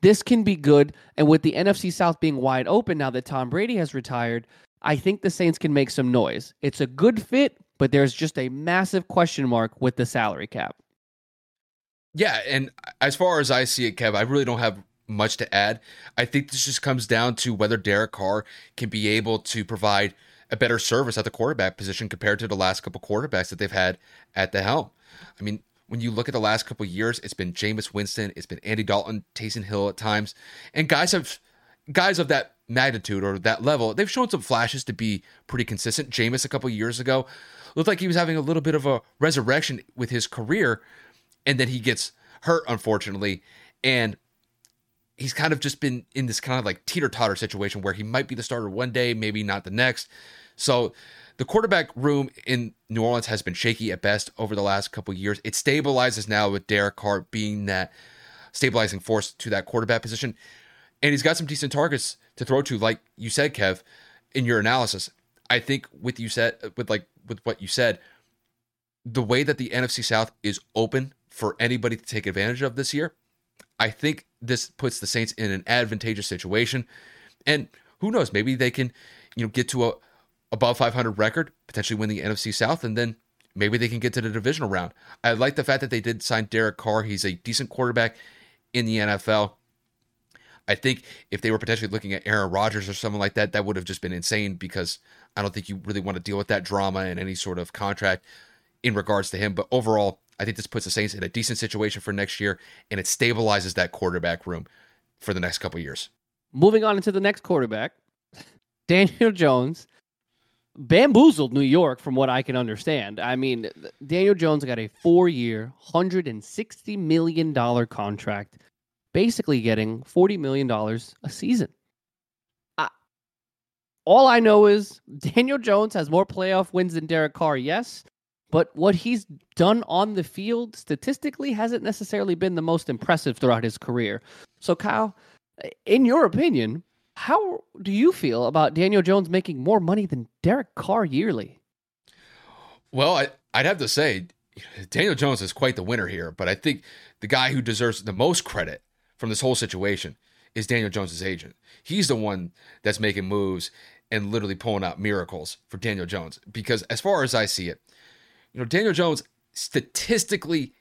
This can be good. And with the NFC South being wide open now that Tom Brady has retired, I think the Saints can make some noise. It's a good fit, but there's just a massive question mark with the salary cap. Yeah, and as far as I see it, Kev, I really don't have much to add. I think this just comes down to whether Derek Carr can be able to provide a better service at the quarterback position compared to the last couple quarterbacks that they've had at the helm. I mean, when you look at the last couple years, it's been Jameis Winston, it's been Andy Dalton, Taysom Hill at times, and guys of that magnitude or that level, they've shown some flashes to be pretty consistent. Jameis a couple years ago looked like he was having a little bit of a resurrection with his career, and then he gets hurt, unfortunately, and he's kind of just been in this kind of like teeter-totter situation where he might be the starter one day, maybe not the next. So the quarterback room in New Orleans has been shaky at best over the last couple of years. It stabilizes now with Derek Carr being that stabilizing force to that quarterback position, and he's got some decent targets to throw to, like you said, Kev, in your analysis. I think with what you said, the way that the NFC South is open for anybody to take advantage of this year, I think this puts the Saints in an advantageous situation. And who knows, maybe they can, get to a above 500 record, potentially win the NFC South, and then maybe they can get to the divisional round. I like the fact that they did sign Derek Carr. He's a decent quarterback in the NFL. I think if they were potentially looking at Aaron Rodgers or someone like that, that would have just been insane, because I don't think you really want to deal with that drama and any sort of contract in regards to him. But overall, I think this puts the Saints in a decent situation for next year, and it stabilizes that quarterback room for the next couple of years. Moving on into the next quarterback, Daniel Jones bamboozled New York from what I can understand. I mean, Daniel Jones got a 4-year, $160 million contract, basically getting $40 million a season. All I know is Daniel Jones has more playoff wins than Derek Carr, yes, but what he's done on the field statistically hasn't necessarily been the most impressive throughout his career. So, Kyle, In your opinion, how do you feel about Daniel Jones making more money than Derek Carr yearly? Well, I'd have to say Daniel Jones is quite the winner here, but I think the guy who deserves the most credit from this whole situation is Daniel Jones' agent. He's the one that's making moves and literally pulling out miracles for Daniel Jones. Because as far as I see it, you know, Daniel Jones statistically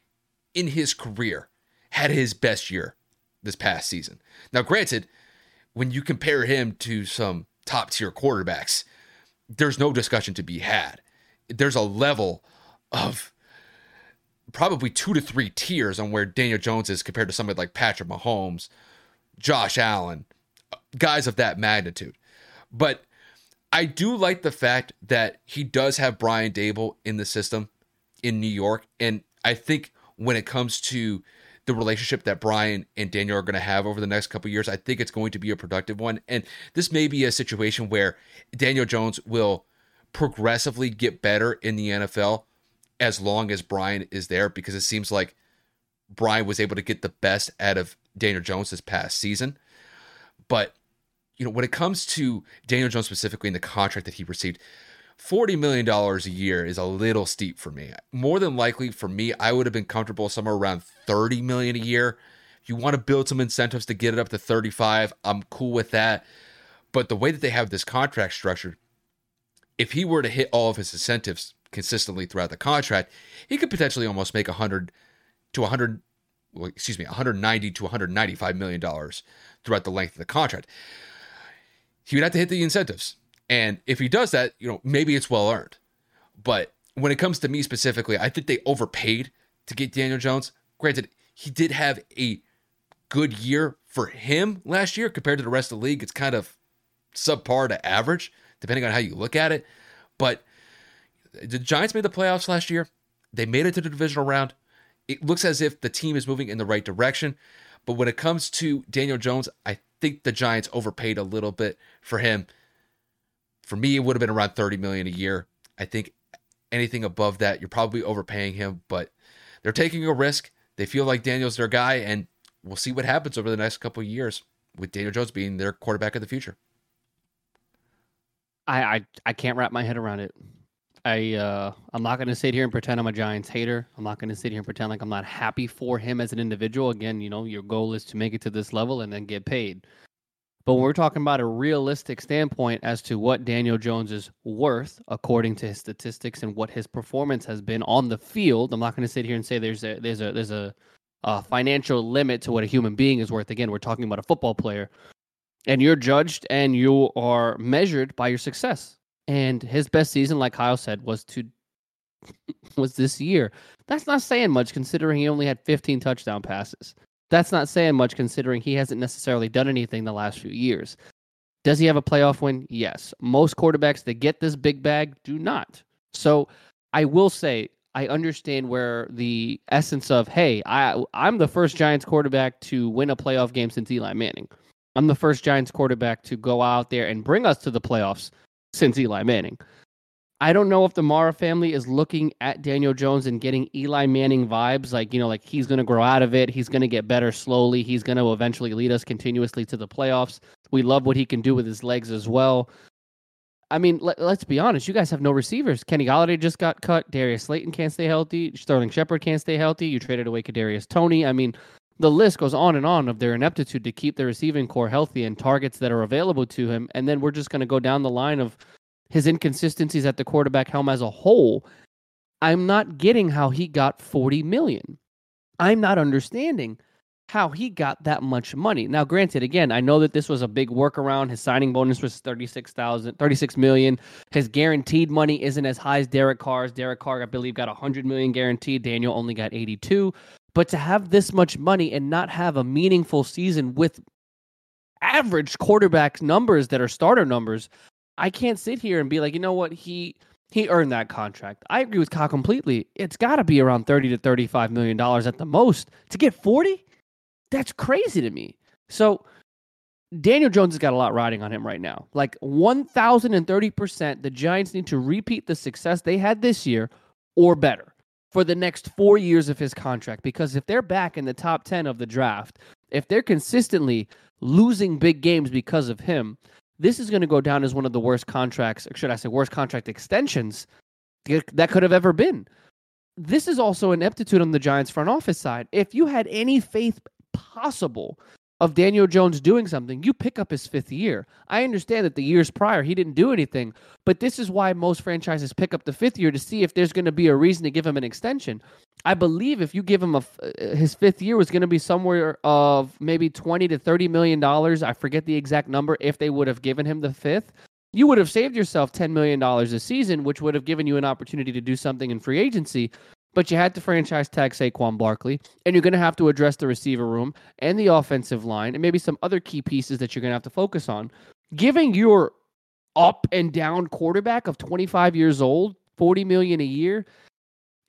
in his career had his best year this past season. Now, granted, when you compare him to some top tier quarterbacks, there's no discussion to be had. There's a level of probably 2 to 3 tiers on where Daniel Jones is compared to somebody like Patrick Mahomes, Josh Allen, guys of that magnitude. But I do like the fact that he does have Brian Daboll in the system in New York. And I think when it comes to the relationship that Brian and Daniel are going to have over the next couple of years, I think it's going to be a productive one. And this may be a situation where Daniel Jones will progressively get better in the NFL as long as Brian is there, because it seems like Brian was able to get the best out of Daniel Jones this past season. But you know, when it comes to Daniel Jones specifically and the contract that he received, $40 million a year is a little steep for me. More than likely for me, I would have been comfortable somewhere around $30 million a year. If you want to build some incentives to get it up to 35, I'm cool with that. But the way that they have this contract structured, if he were to hit all of his incentives consistently throughout the contract, he could potentially almost make $190 to $195 million throughout the length of the contract. He would have to hit the incentives. And if he does that, you know, maybe it's well earned. But when it comes to me specifically, I think they overpaid to get Daniel Jones. Granted, he did have a good year for him last year compared to the rest of the league. It's kind of subpar to average, depending on how you look at it. But the Giants made the playoffs last year. They made it to the divisional round. It looks as if the team is moving in the right direction. But when it comes to Daniel Jones, I think the Giants overpaid a little bit for him. For me, it would have been around $30 million a year. I think anything above that, you're probably overpaying him, but they're taking a risk. They feel like Daniel's their guy, and we'll see what happens over the next couple of years with Daniel Jones being their quarterback of the future. I can't wrap my head around it. I'm not going to sit here and pretend I'm a Giants hater. I'm not going to sit here and pretend like I'm not happy for him as an individual. Again, you know, your goal is to make it to this level and then get paid. But when we're talking about a realistic standpoint as to what Daniel Jones is worth, according to his statistics and what his performance has been on the field, I'm not going to sit here and say there's a financial limit to what a human being is worth. Again, we're talking about a football player, and you're judged and you are measured by your success. And his best season, like Kyle said, was this year. That's not saying much considering he only had 15 touchdown passes. That's not saying much considering he hasn't necessarily done anything the last few years. Does he have a playoff win? Yes. Most quarterbacks that get this big bag do not. So I will say I understand where the essence of, hey, I'm the first Giants quarterback to win a playoff game since Eli Manning. I'm the first Giants quarterback to go out there and bring us to the playoffs since Eli Manning. I don't know if the Mara family is looking at Daniel Jones and getting Eli Manning vibes, like, you know, like he's going to grow out of it. He's going to get better slowly. He's going to eventually lead us continuously to the playoffs. We love what he can do with his legs as well. I mean, let's be honest. You guys have no receivers. Kenny Golladay just got cut. Darius Slayton can't stay healthy. Sterling Shepard can't stay healthy. You traded away Kadarius Toney. I mean, the list goes on and on of their ineptitude to keep their receiving core healthy and targets that are available to him. And then we're just going to go down the line of his inconsistencies at the quarterback helm as a whole. I'm not getting how he got $40 million. I'm not understanding how he got that much money. Now, granted, again, I know that this was a big workaround. His signing bonus was $36 million. His guaranteed money isn't as high as Derek Carr's. Derek Carr, I believe, got $100 million guaranteed. Daniel only got $82. But to have this much money and not have a meaningful season with average quarterback numbers that are starter numbers, I can't sit here and be like, you know what, he earned that contract. I agree with Kyle completely. It's got to be around $30 to $35 million at the most to get 40. That's crazy to me. So Daniel Jones has got a lot riding on him right now. Like 1,030%, the Giants need to repeat the success they had this year or better for the next 4 years of his contract. Because if they're back in the top 10 of the draft, if they're consistently losing big games because of him, this is going to go down as one of the worst contracts, or should I say worst contract extensions that could have ever been. This is also ineptitude on the Giants front office side. If you had any faith possible of Daniel Jones doing something, you pick up his fifth year. I understand that the years prior he didn't do anything, but this is why most franchises pick up the fifth year to see if there's going to be a reason to give him an extension. I believe if you give him his fifth year was going to be somewhere of maybe $20 to $30 million. I forget the exact number. If they would have given him the fifth, you would have saved yourself $10 million a season, which would have given you an opportunity to do something in free agency. But you had to franchise tag Saquon Barkley, and you're going to have to address the receiver room and the offensive line and maybe some other key pieces that you're going to have to focus on. Giving your up and down quarterback of 25 years old, $40 million a year,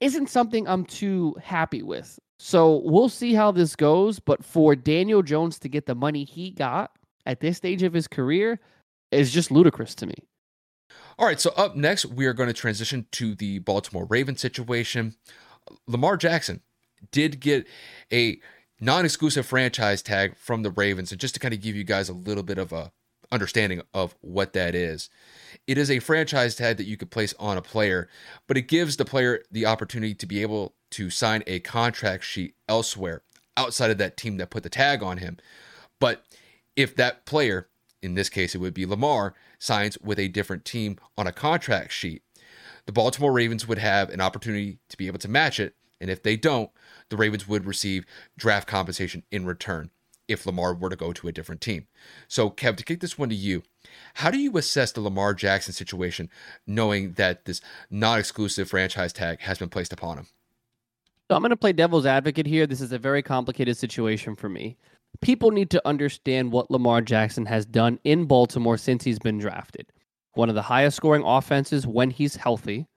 isn't something I'm too happy with. So we'll see how this goes. But for Daniel Jones to get the money he got at this stage of his career is just ludicrous to me. All right, so up next, we are going to transition to the Baltimore Ravens situation. Lamar Jackson did get a non-exclusive franchise tag from the Ravens, and just to kind of give you guys a little bit of a understanding of what that is, it is a franchise tag that you could place on a player, but it gives the player the opportunity to be able to sign a contract sheet elsewhere outside of that team that put the tag on him. But if that player, in this case, it would be Lamar, signs with a different team on a contract sheet, the Baltimore Ravens would have an opportunity to be able to match it. And if they don't, the Ravens would receive draft compensation in return if Lamar were to go to a different team. So, Kev, to kick this one to you, how do you assess the Lamar Jackson situation, knowing that this non-exclusive franchise tag has been placed upon him? So I'm going to play devil's advocate here. This is a very complicated situation for me. People need to understand what Lamar Jackson has done in Baltimore since he's been drafted. One of the highest scoring offenses when he's healthy.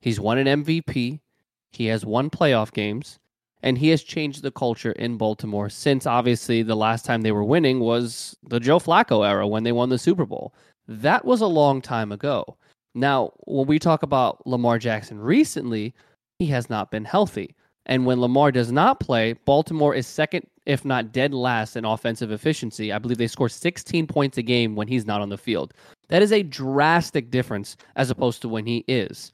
He's won an MVP. He has won playoff games. And he has changed the culture in Baltimore since, obviously, the last time they were winning was the Joe Flacco era when they won the Super Bowl. That was a long time ago. Now, when we talk about Lamar Jackson recently, he has not been healthy. And when Lamar does not play, Baltimore is second, if not dead last, in offensive efficiency. I believe they score 16 points a game when he's not on the field. That is a drastic difference as opposed to when he is.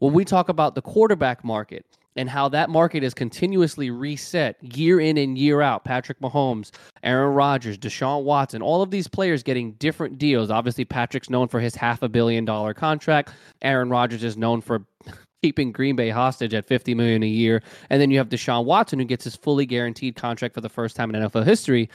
When we talk about the quarterback market and how that market is continuously reset year in and year out, Patrick Mahomes, Aaron Rodgers, Deshaun Watson, all of these players getting different deals. Obviously, Patrick's known for his $500 million contract. Aaron Rodgers is known for keeping Green Bay hostage at $50 million a year. And then you have Deshaun Watson, who gets his fully guaranteed contract for the first time in NFL history.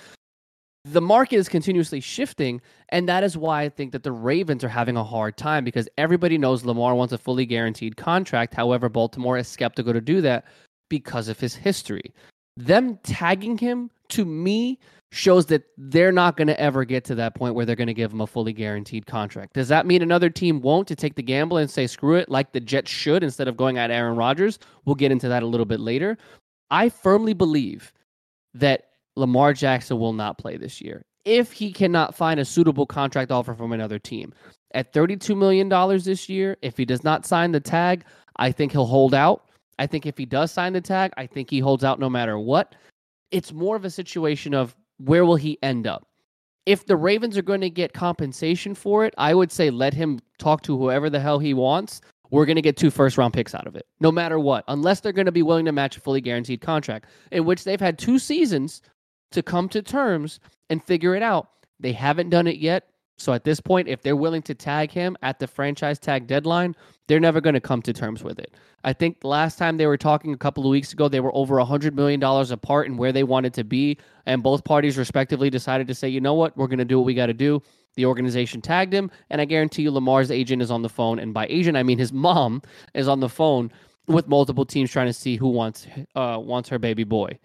The market is continuously shifting, and that is why I think that the Ravens are having a hard time, because everybody knows Lamar wants a fully guaranteed contract. However, Baltimore is skeptical to do that because of his history. Them tagging him, to me, shows that they're not going to ever get to that point where they're going to give him a fully guaranteed contract. Does that mean another team won't to take the gamble and say, screw it, like the Jets should instead of going at Aaron Rodgers? We'll get into that a little bit later. I firmly believe that Lamar Jackson will not play this year if he cannot find a suitable contract offer from another team. At $32 million this year, if he does not sign the tag, I think he'll hold out. I think if he does sign the tag, I think he holds out no matter what. It's more of a situation of where will he end up? If the Ravens are going to get compensation for it, I would say let him talk to whoever the hell he wants. We're going to get 2 first-round picks out of it, no matter what, unless they're going to be willing to match a fully guaranteed contract, in which they've had 2 seasons to come to terms and figure it out. They haven't done it yet. So at this point, if they're willing to tag him at the franchise tag deadline, they're never going to come to terms with it. I think the last time they were talking a couple of weeks ago, they were over $100 million apart in where they wanted to be, and both parties respectively decided to say, you know what, we're going to do what we got to do. The organization tagged him, and I guarantee you Lamar's agent is on the phone, and by agent, I mean his mom is on the phone with multiple teams trying to see who wants her baby boy.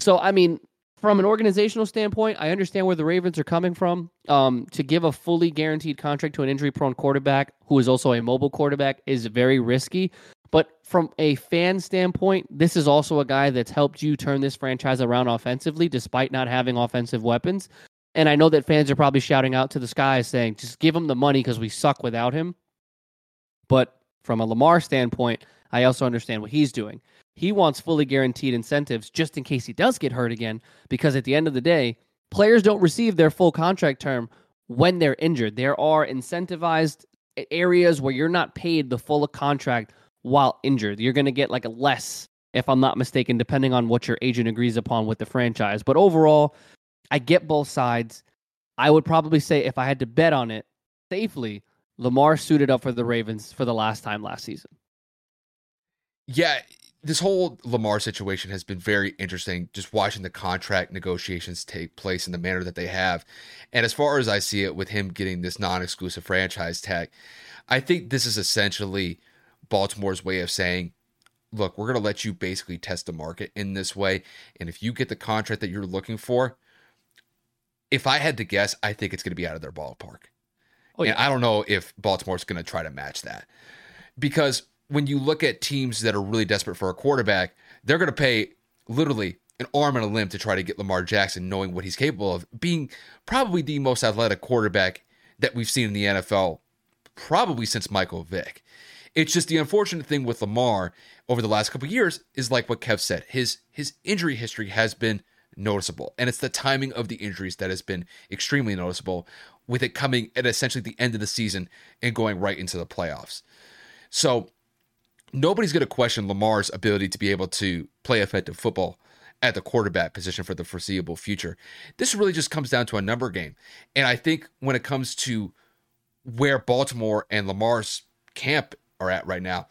So, I mean, from an organizational standpoint, I understand where the Ravens are coming from. To give a fully guaranteed contract to an injury-prone quarterback who is also a mobile quarterback is very risky. But from a fan standpoint, this is also a guy that's helped you turn this franchise around offensively despite not having offensive weapons. And I know that fans are probably shouting out to the sky saying, just give him the money because we suck without him. But from a Lamar standpoint, I also understand what he's doing. He wants fully guaranteed incentives just in case he does get hurt again, because at the end of the day, players don't receive their full contract term when they're injured. There are incentivized areas where you're not paid the full contract while injured. You're going to get like a less, if I'm not mistaken, depending on what your agent agrees upon with the franchise. But overall, I get both sides. I would probably say, if I had to bet on it safely, Lamar suited up for the Ravens for the last time last season. Yeah, this whole Lamar situation has been very interesting, just watching the contract negotiations take place in the manner that they have. And as far as I see it, with him getting this non-exclusive franchise tag, I think this is essentially Baltimore's way of saying, look, we're going to let you basically test the market in this way. And if you get the contract that you're looking for, if I had to guess, I think it's going to be out of their ballpark. Oh, yeah. And I don't know if Baltimore's going to try to match that, because when you look at teams that are really desperate for a quarterback, they're going to pay literally an arm and a limb to try to get Lamar Jackson, knowing what he's capable of, being probably the most athletic quarterback that we've seen in the NFL, probably since Michael Vick. It's just the unfortunate thing with Lamar over the last couple of years is, like what Kev said, his injury history has been noticeable. And it's the timing of the injuries that has been extremely noticeable, with it coming at essentially the end of the season and going right into the playoffs. So nobody's going to question Lamar's ability to be able to play effective football at the quarterback position for the foreseeable future. This really just comes down to a number game. And I think when it comes to where Baltimore and Lamar's camp are at right now,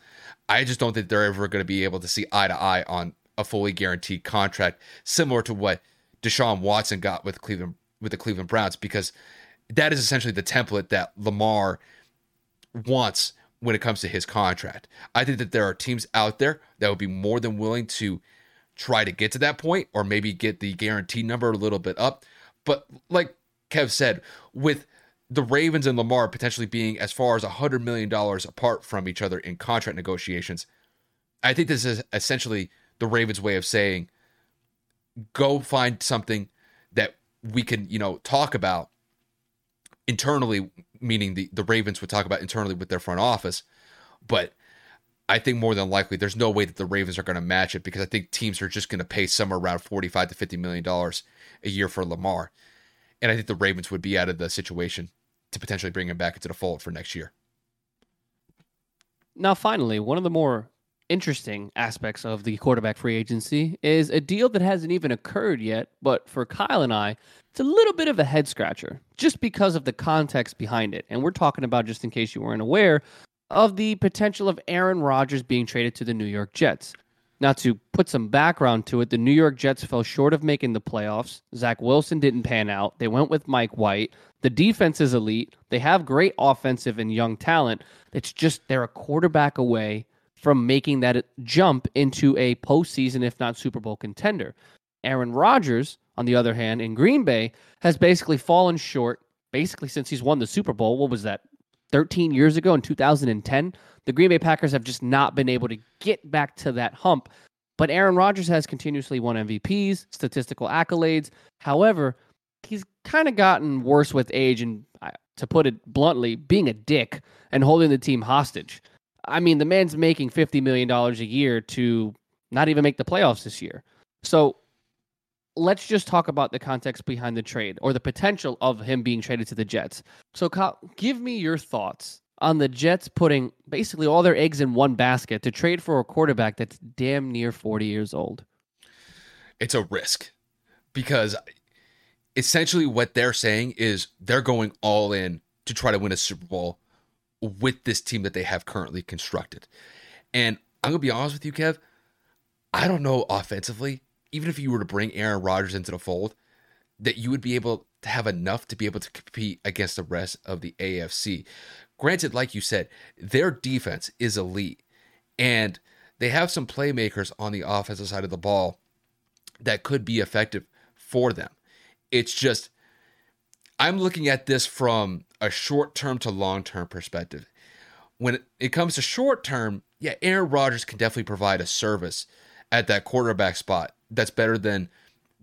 I just don't think they're ever going to be able to see eye to eye on a fully guaranteed contract, similar to what Deshaun Watson got with the Cleveland Browns, because that is essentially the template that Lamar wants when it comes to his contract. I think that there are teams out there that would be more than willing to try to get to that point, or maybe get the guarantee number a little bit up. But like Kev said, with the Ravens and Lamar potentially being as far as $100 million apart from each other in contract negotiations, I think this is essentially the Ravens' way of saying, go find something that we can, talk about internally, meaning the Ravens would talk about internally with their front office. But I think more than likely, there's no way that the Ravens are going to match it, because I think teams are just going to pay somewhere around $45 to $50 million a year for Lamar. And I think the Ravens would be out of the situation to potentially bring him back into the fold for next year. Now, finally, one of the more interesting aspects of the quarterback free agency is a deal that hasn't even occurred yet, but for Kyle and I, it's a little bit of a head scratcher just because of the context behind it. And we're talking about, just in case you weren't aware, of the potential of Aaron Rodgers being traded to the New York Jets. Now, to put some background to it, the New York Jets fell short of making the playoffs. Zach Wilson didn't pan out. They went with Mike White. The defense is elite. They have great offensive and young talent. It's just they're a quarterback away from making that jump into a postseason, if not Super Bowl contender. Aaron Rodgers, on the other hand, in Green Bay, has basically fallen short, basically since he's won the Super Bowl. What was that, 13 years ago in 2010? The Green Bay Packers have just not been able to get back to that hump. But Aaron Rodgers has continuously won MVPs, statistical accolades. However, he's kind of gotten worse with age and, to put it bluntly, being a dick and holding the team hostage. I mean, the man's making $50 million a year to not even make the playoffs this year. So let's just talk about the context behind the trade, or the potential of him being traded to the Jets. So Kyle, give me your thoughts on the Jets putting basically all their eggs in one basket to trade for a quarterback that's damn near 40 years old. It's a risk, because essentially what they're saying is they're going all in to try to win a Super Bowl with this team that they have currently constructed. And I'm going to be honest with you, Kev, I don't know offensively, even if you were to bring Aaron Rodgers into the fold, that you would be able to have enough to be able to compete against the rest of the AFC. Granted, like you said, their defense is elite, and they have some playmakers on the offensive side of the ball that could be effective for them. It's just, I'm looking at this from a short-term to long-term perspective. When it comes to short-term, yeah, Aaron Rodgers can definitely provide a service at that quarterback spot that's better than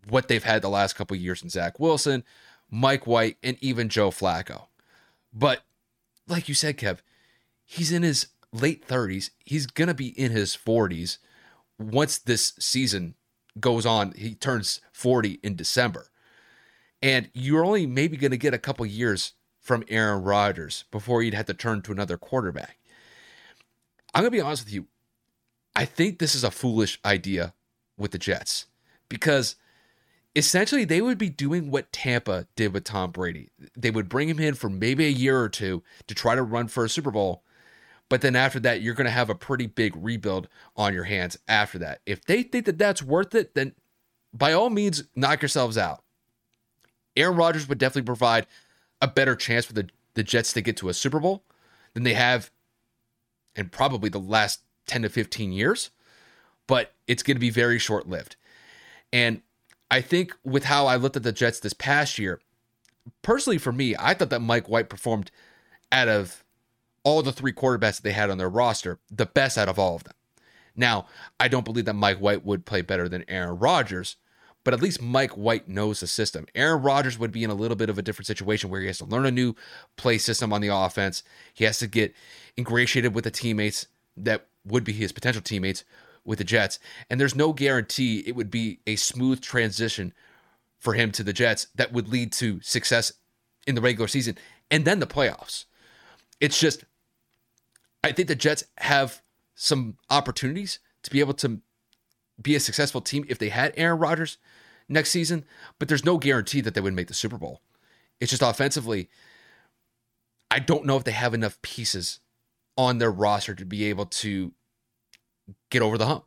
what they've had the last couple of years in Zach Wilson, Mike White, and even Joe Flacco. But like you said, Kev, he's in his late 30s. He's going to be in his 40s once this season goes on. He turns 40 in December. And you're only maybe going to get a couple years from Aaron Rodgers before you'd have to turn to another quarterback. I'm going to be honest with you. I think this is a foolish idea with the Jets because essentially they would be doing what Tampa did with Tom Brady. They would bring him in for maybe a year or two to try to run for a Super Bowl. But then after that, you're going to have a pretty big rebuild on your hands after that. If they think that that's worth it, then by all means, knock yourselves out. Aaron Rodgers would definitely provide a better chance for the Jets to get to a Super Bowl than they have in probably the last 10 to 15 years, but it's going to be very short-lived. And I think with how I looked at the Jets this past year, personally for me, I thought that Mike White performed out of all the three quarterbacks that they had on their roster, the best out of all of them. Now, I don't believe that Mike White would play better than Aaron Rodgers, but at least Mike White knows the system. Aaron Rodgers would be in a little bit of a different situation where he has to learn a new play system on the offense. He has to get ingratiated with the teammates that would be his potential teammates with the Jets. And there's no guarantee it would be a smooth transition for him to the Jets that would lead to success in the regular season and then the playoffs. It's just, I think the Jets have some opportunities to be able to be a successful team if they had Aaron Rodgers next season, but there's no guarantee that they would make the Super Bowl. It's just offensively, I don't know if they have enough pieces on their roster to be able to get over the hump.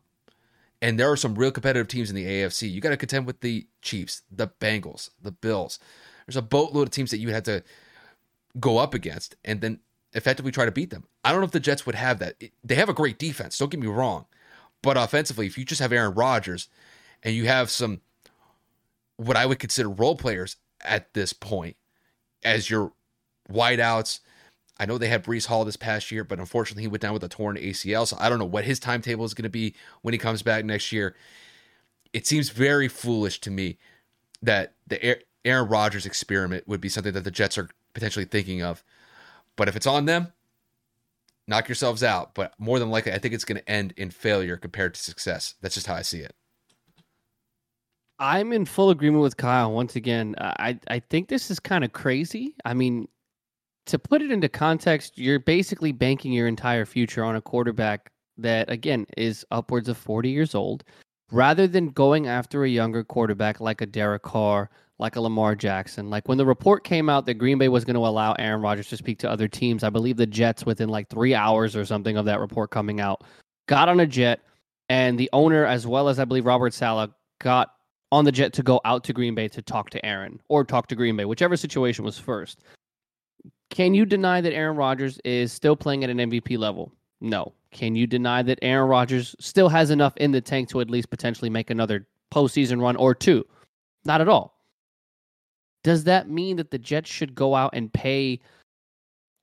And there are some real competitive teams in the AFC. You got to contend with the Chiefs, the Bengals, the Bills. There's a boatload of teams that you had to go up against and then effectively try to beat them. I don't know if the Jets would have that. They have a great defense, don't get me wrong. But offensively, if you just have Aaron Rodgers and you have some, what I would consider role players at this point as your wideouts, I know they had Breece Hall this past year, but unfortunately he went down with a torn ACL, so I don't know what his timetable is going to be when he comes back next year. It seems very foolish to me that the Aaron Rodgers experiment would be something that the Jets are potentially thinking of. But if it's on them, knock yourselves out. But more than likely, I think it's going to end in failure compared to success. That's just how I see it. I'm in full agreement with Kyle once again. I think this is kind of crazy. I mean, to put it into context, you're basically banking your entire future on a quarterback that, again, is upwards of 40 years old, rather than going after a younger quarterback like a Derek Carr, like a Lamar Jackson. Like when the report came out that Green Bay was going to allow Aaron Rodgers to speak to other teams, I believe the Jets, within like 3 hours or something of that report coming out, got on a jet, and the owner, as well as I believe Robert Saleh, got on the jet to go out to Green Bay to talk to Aaron or talk to Green Bay, whichever situation was first. Can you deny that Aaron Rodgers is still playing at an MVP level? No. Can you deny that Aaron Rodgers still has enough in the tank to at least potentially make another postseason run or two? Not at all. Does that mean that the Jets should go out and pay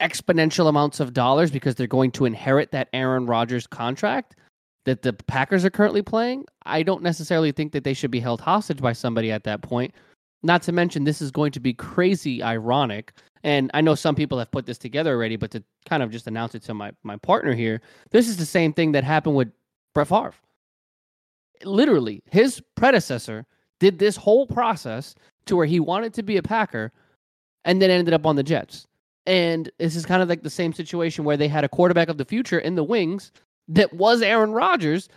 exponential amounts of dollars because they're going to inherit that Aaron Rodgers contract that the Packers are currently playing? I don't necessarily think that they should be held hostage by somebody at that point. Not to mention, this is going to be crazy ironic. And I know some people have put this together already, but to kind of just announce it to my partner here, this is the same thing that happened with Brett Favre. Literally, his predecessor did this whole process to where he wanted to be a Packer and then ended up on the Jets. And this is kind of like the same situation where they had a quarterback of the future in the wings that was Aaron Rodgers.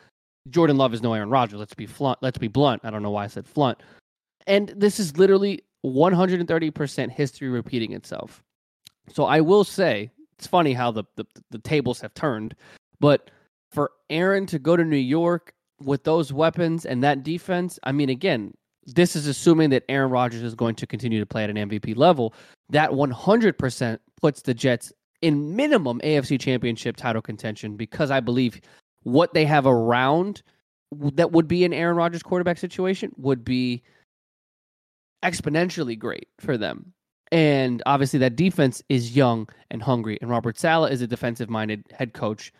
Jordan Love is no Aaron Rodgers. Let's be blunt. I don't know why I said flunt. And this is literally 130% history repeating itself. So I will say, it's funny how the tables have turned, but for Aaron to go to New York with those weapons and that defense, I mean, again, this is assuming that Aaron Rodgers is going to continue to play at an MVP level. That 100% puts the Jets in minimum AFC Championship title contention, because I believe what they have around that would be an Aaron Rodgers quarterback situation would be exponentially great for them. And obviously that defense is young and hungry, and Robert Saleh is a defensive-minded head coach.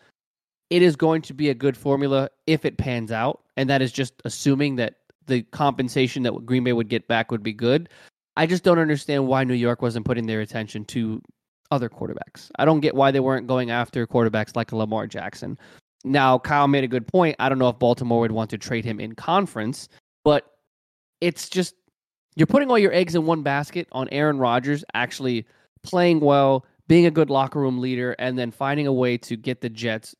It is going to be a good formula if it pans out, and that is just assuming that the compensation that Green Bay would get back would be good. I just don't understand why New York wasn't putting their attention to other quarterbacks. I don't get why they weren't going after quarterbacks like Lamar Jackson. Now, Kyle made a good point. I don't know if Baltimore would want to trade him in conference, but it's just, you're putting all your eggs in one basket on Aaron Rodgers actually playing well, being a good locker room leader, and then finding a way to get the Jets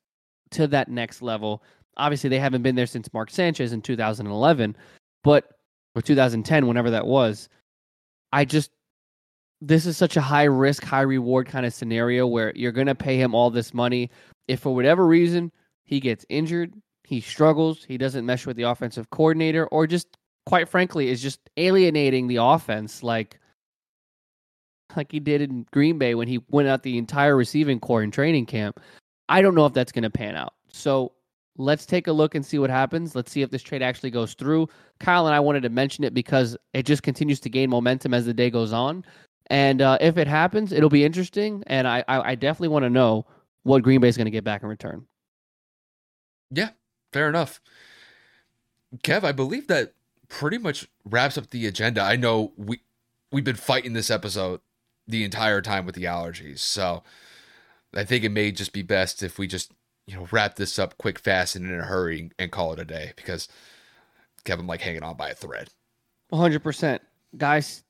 to that next level. Obviously, they haven't been there since Mark Sanchez in 2011, but or 2010, whenever that was. This is such a high risk, high reward kind of scenario where you're going to pay him all this money. If for whatever reason he gets injured, he struggles, he doesn't mesh with the offensive coordinator, or just quite frankly is just alienating the offense like he did in Green Bay when he went out the entire receiving corps in training camp. I don't know if that's going to pan out. So let's take a look and see what happens. Let's see if this trade actually goes through. Kyle and I wanted to mention it because it just continues to gain momentum as the day goes on. And if it happens, it'll be interesting. And I definitely want to know what Green Bay is going to get back in return. Yeah, fair enough. Kev, I believe that pretty much wraps up the agenda. I know we've been fighting this episode the entire time with the allergies. So I think it may just be best if we just, wrap this up quick, fast, and in a hurry and call it a day, because Kevin like hanging on by a thread. 100%. Guys,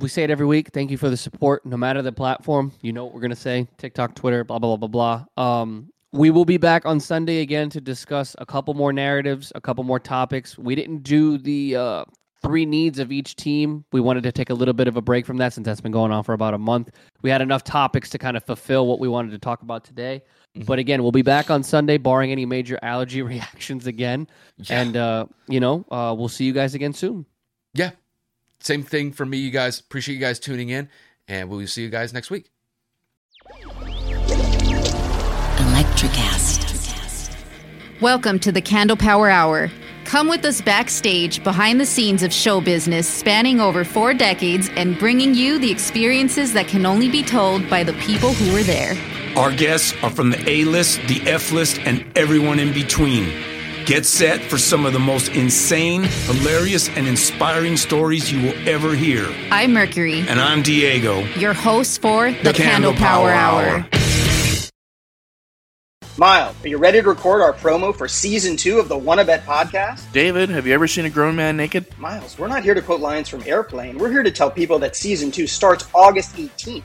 we say it every week. Thank you for the support, no matter the platform. You know what we're going to say. TikTok, Twitter, blah, blah, blah, blah, blah. We will be back on Sunday again to discuss a couple more narratives, a couple more topics. We didn't do the three needs of each team. We wanted to take a little bit of a break from that since that's been going on for about a month. We had enough topics to kind of fulfill what we wanted to talk about today. Mm-hmm. But again, we'll be back on Sunday, barring any major allergy reactions again. Yeah. And, we'll see you guys again soon. Yeah. Same thing for me, you guys. Appreciate you guys tuning in, and we'll see you guys next week. Electricast. Welcome to the Candle Power Hour. Come with us backstage, behind the scenes of show business, spanning over 4 decades, and bringing you the experiences that can only be told by the people who were there. Our guests are from the A-list, the F-list, and everyone in between. Get set for some of the most insane, hilarious, and inspiring stories you will ever hear. I'm Mercury. And I'm Diego. Your host for The Candle Power Hour. Miles, are you ready to record our promo for Season 2 of the Wanna Bet podcast? David, have you ever seen a grown man naked? Miles, we're not here to quote lines from Airplane. We're here to tell people that Season 2 starts August 18th.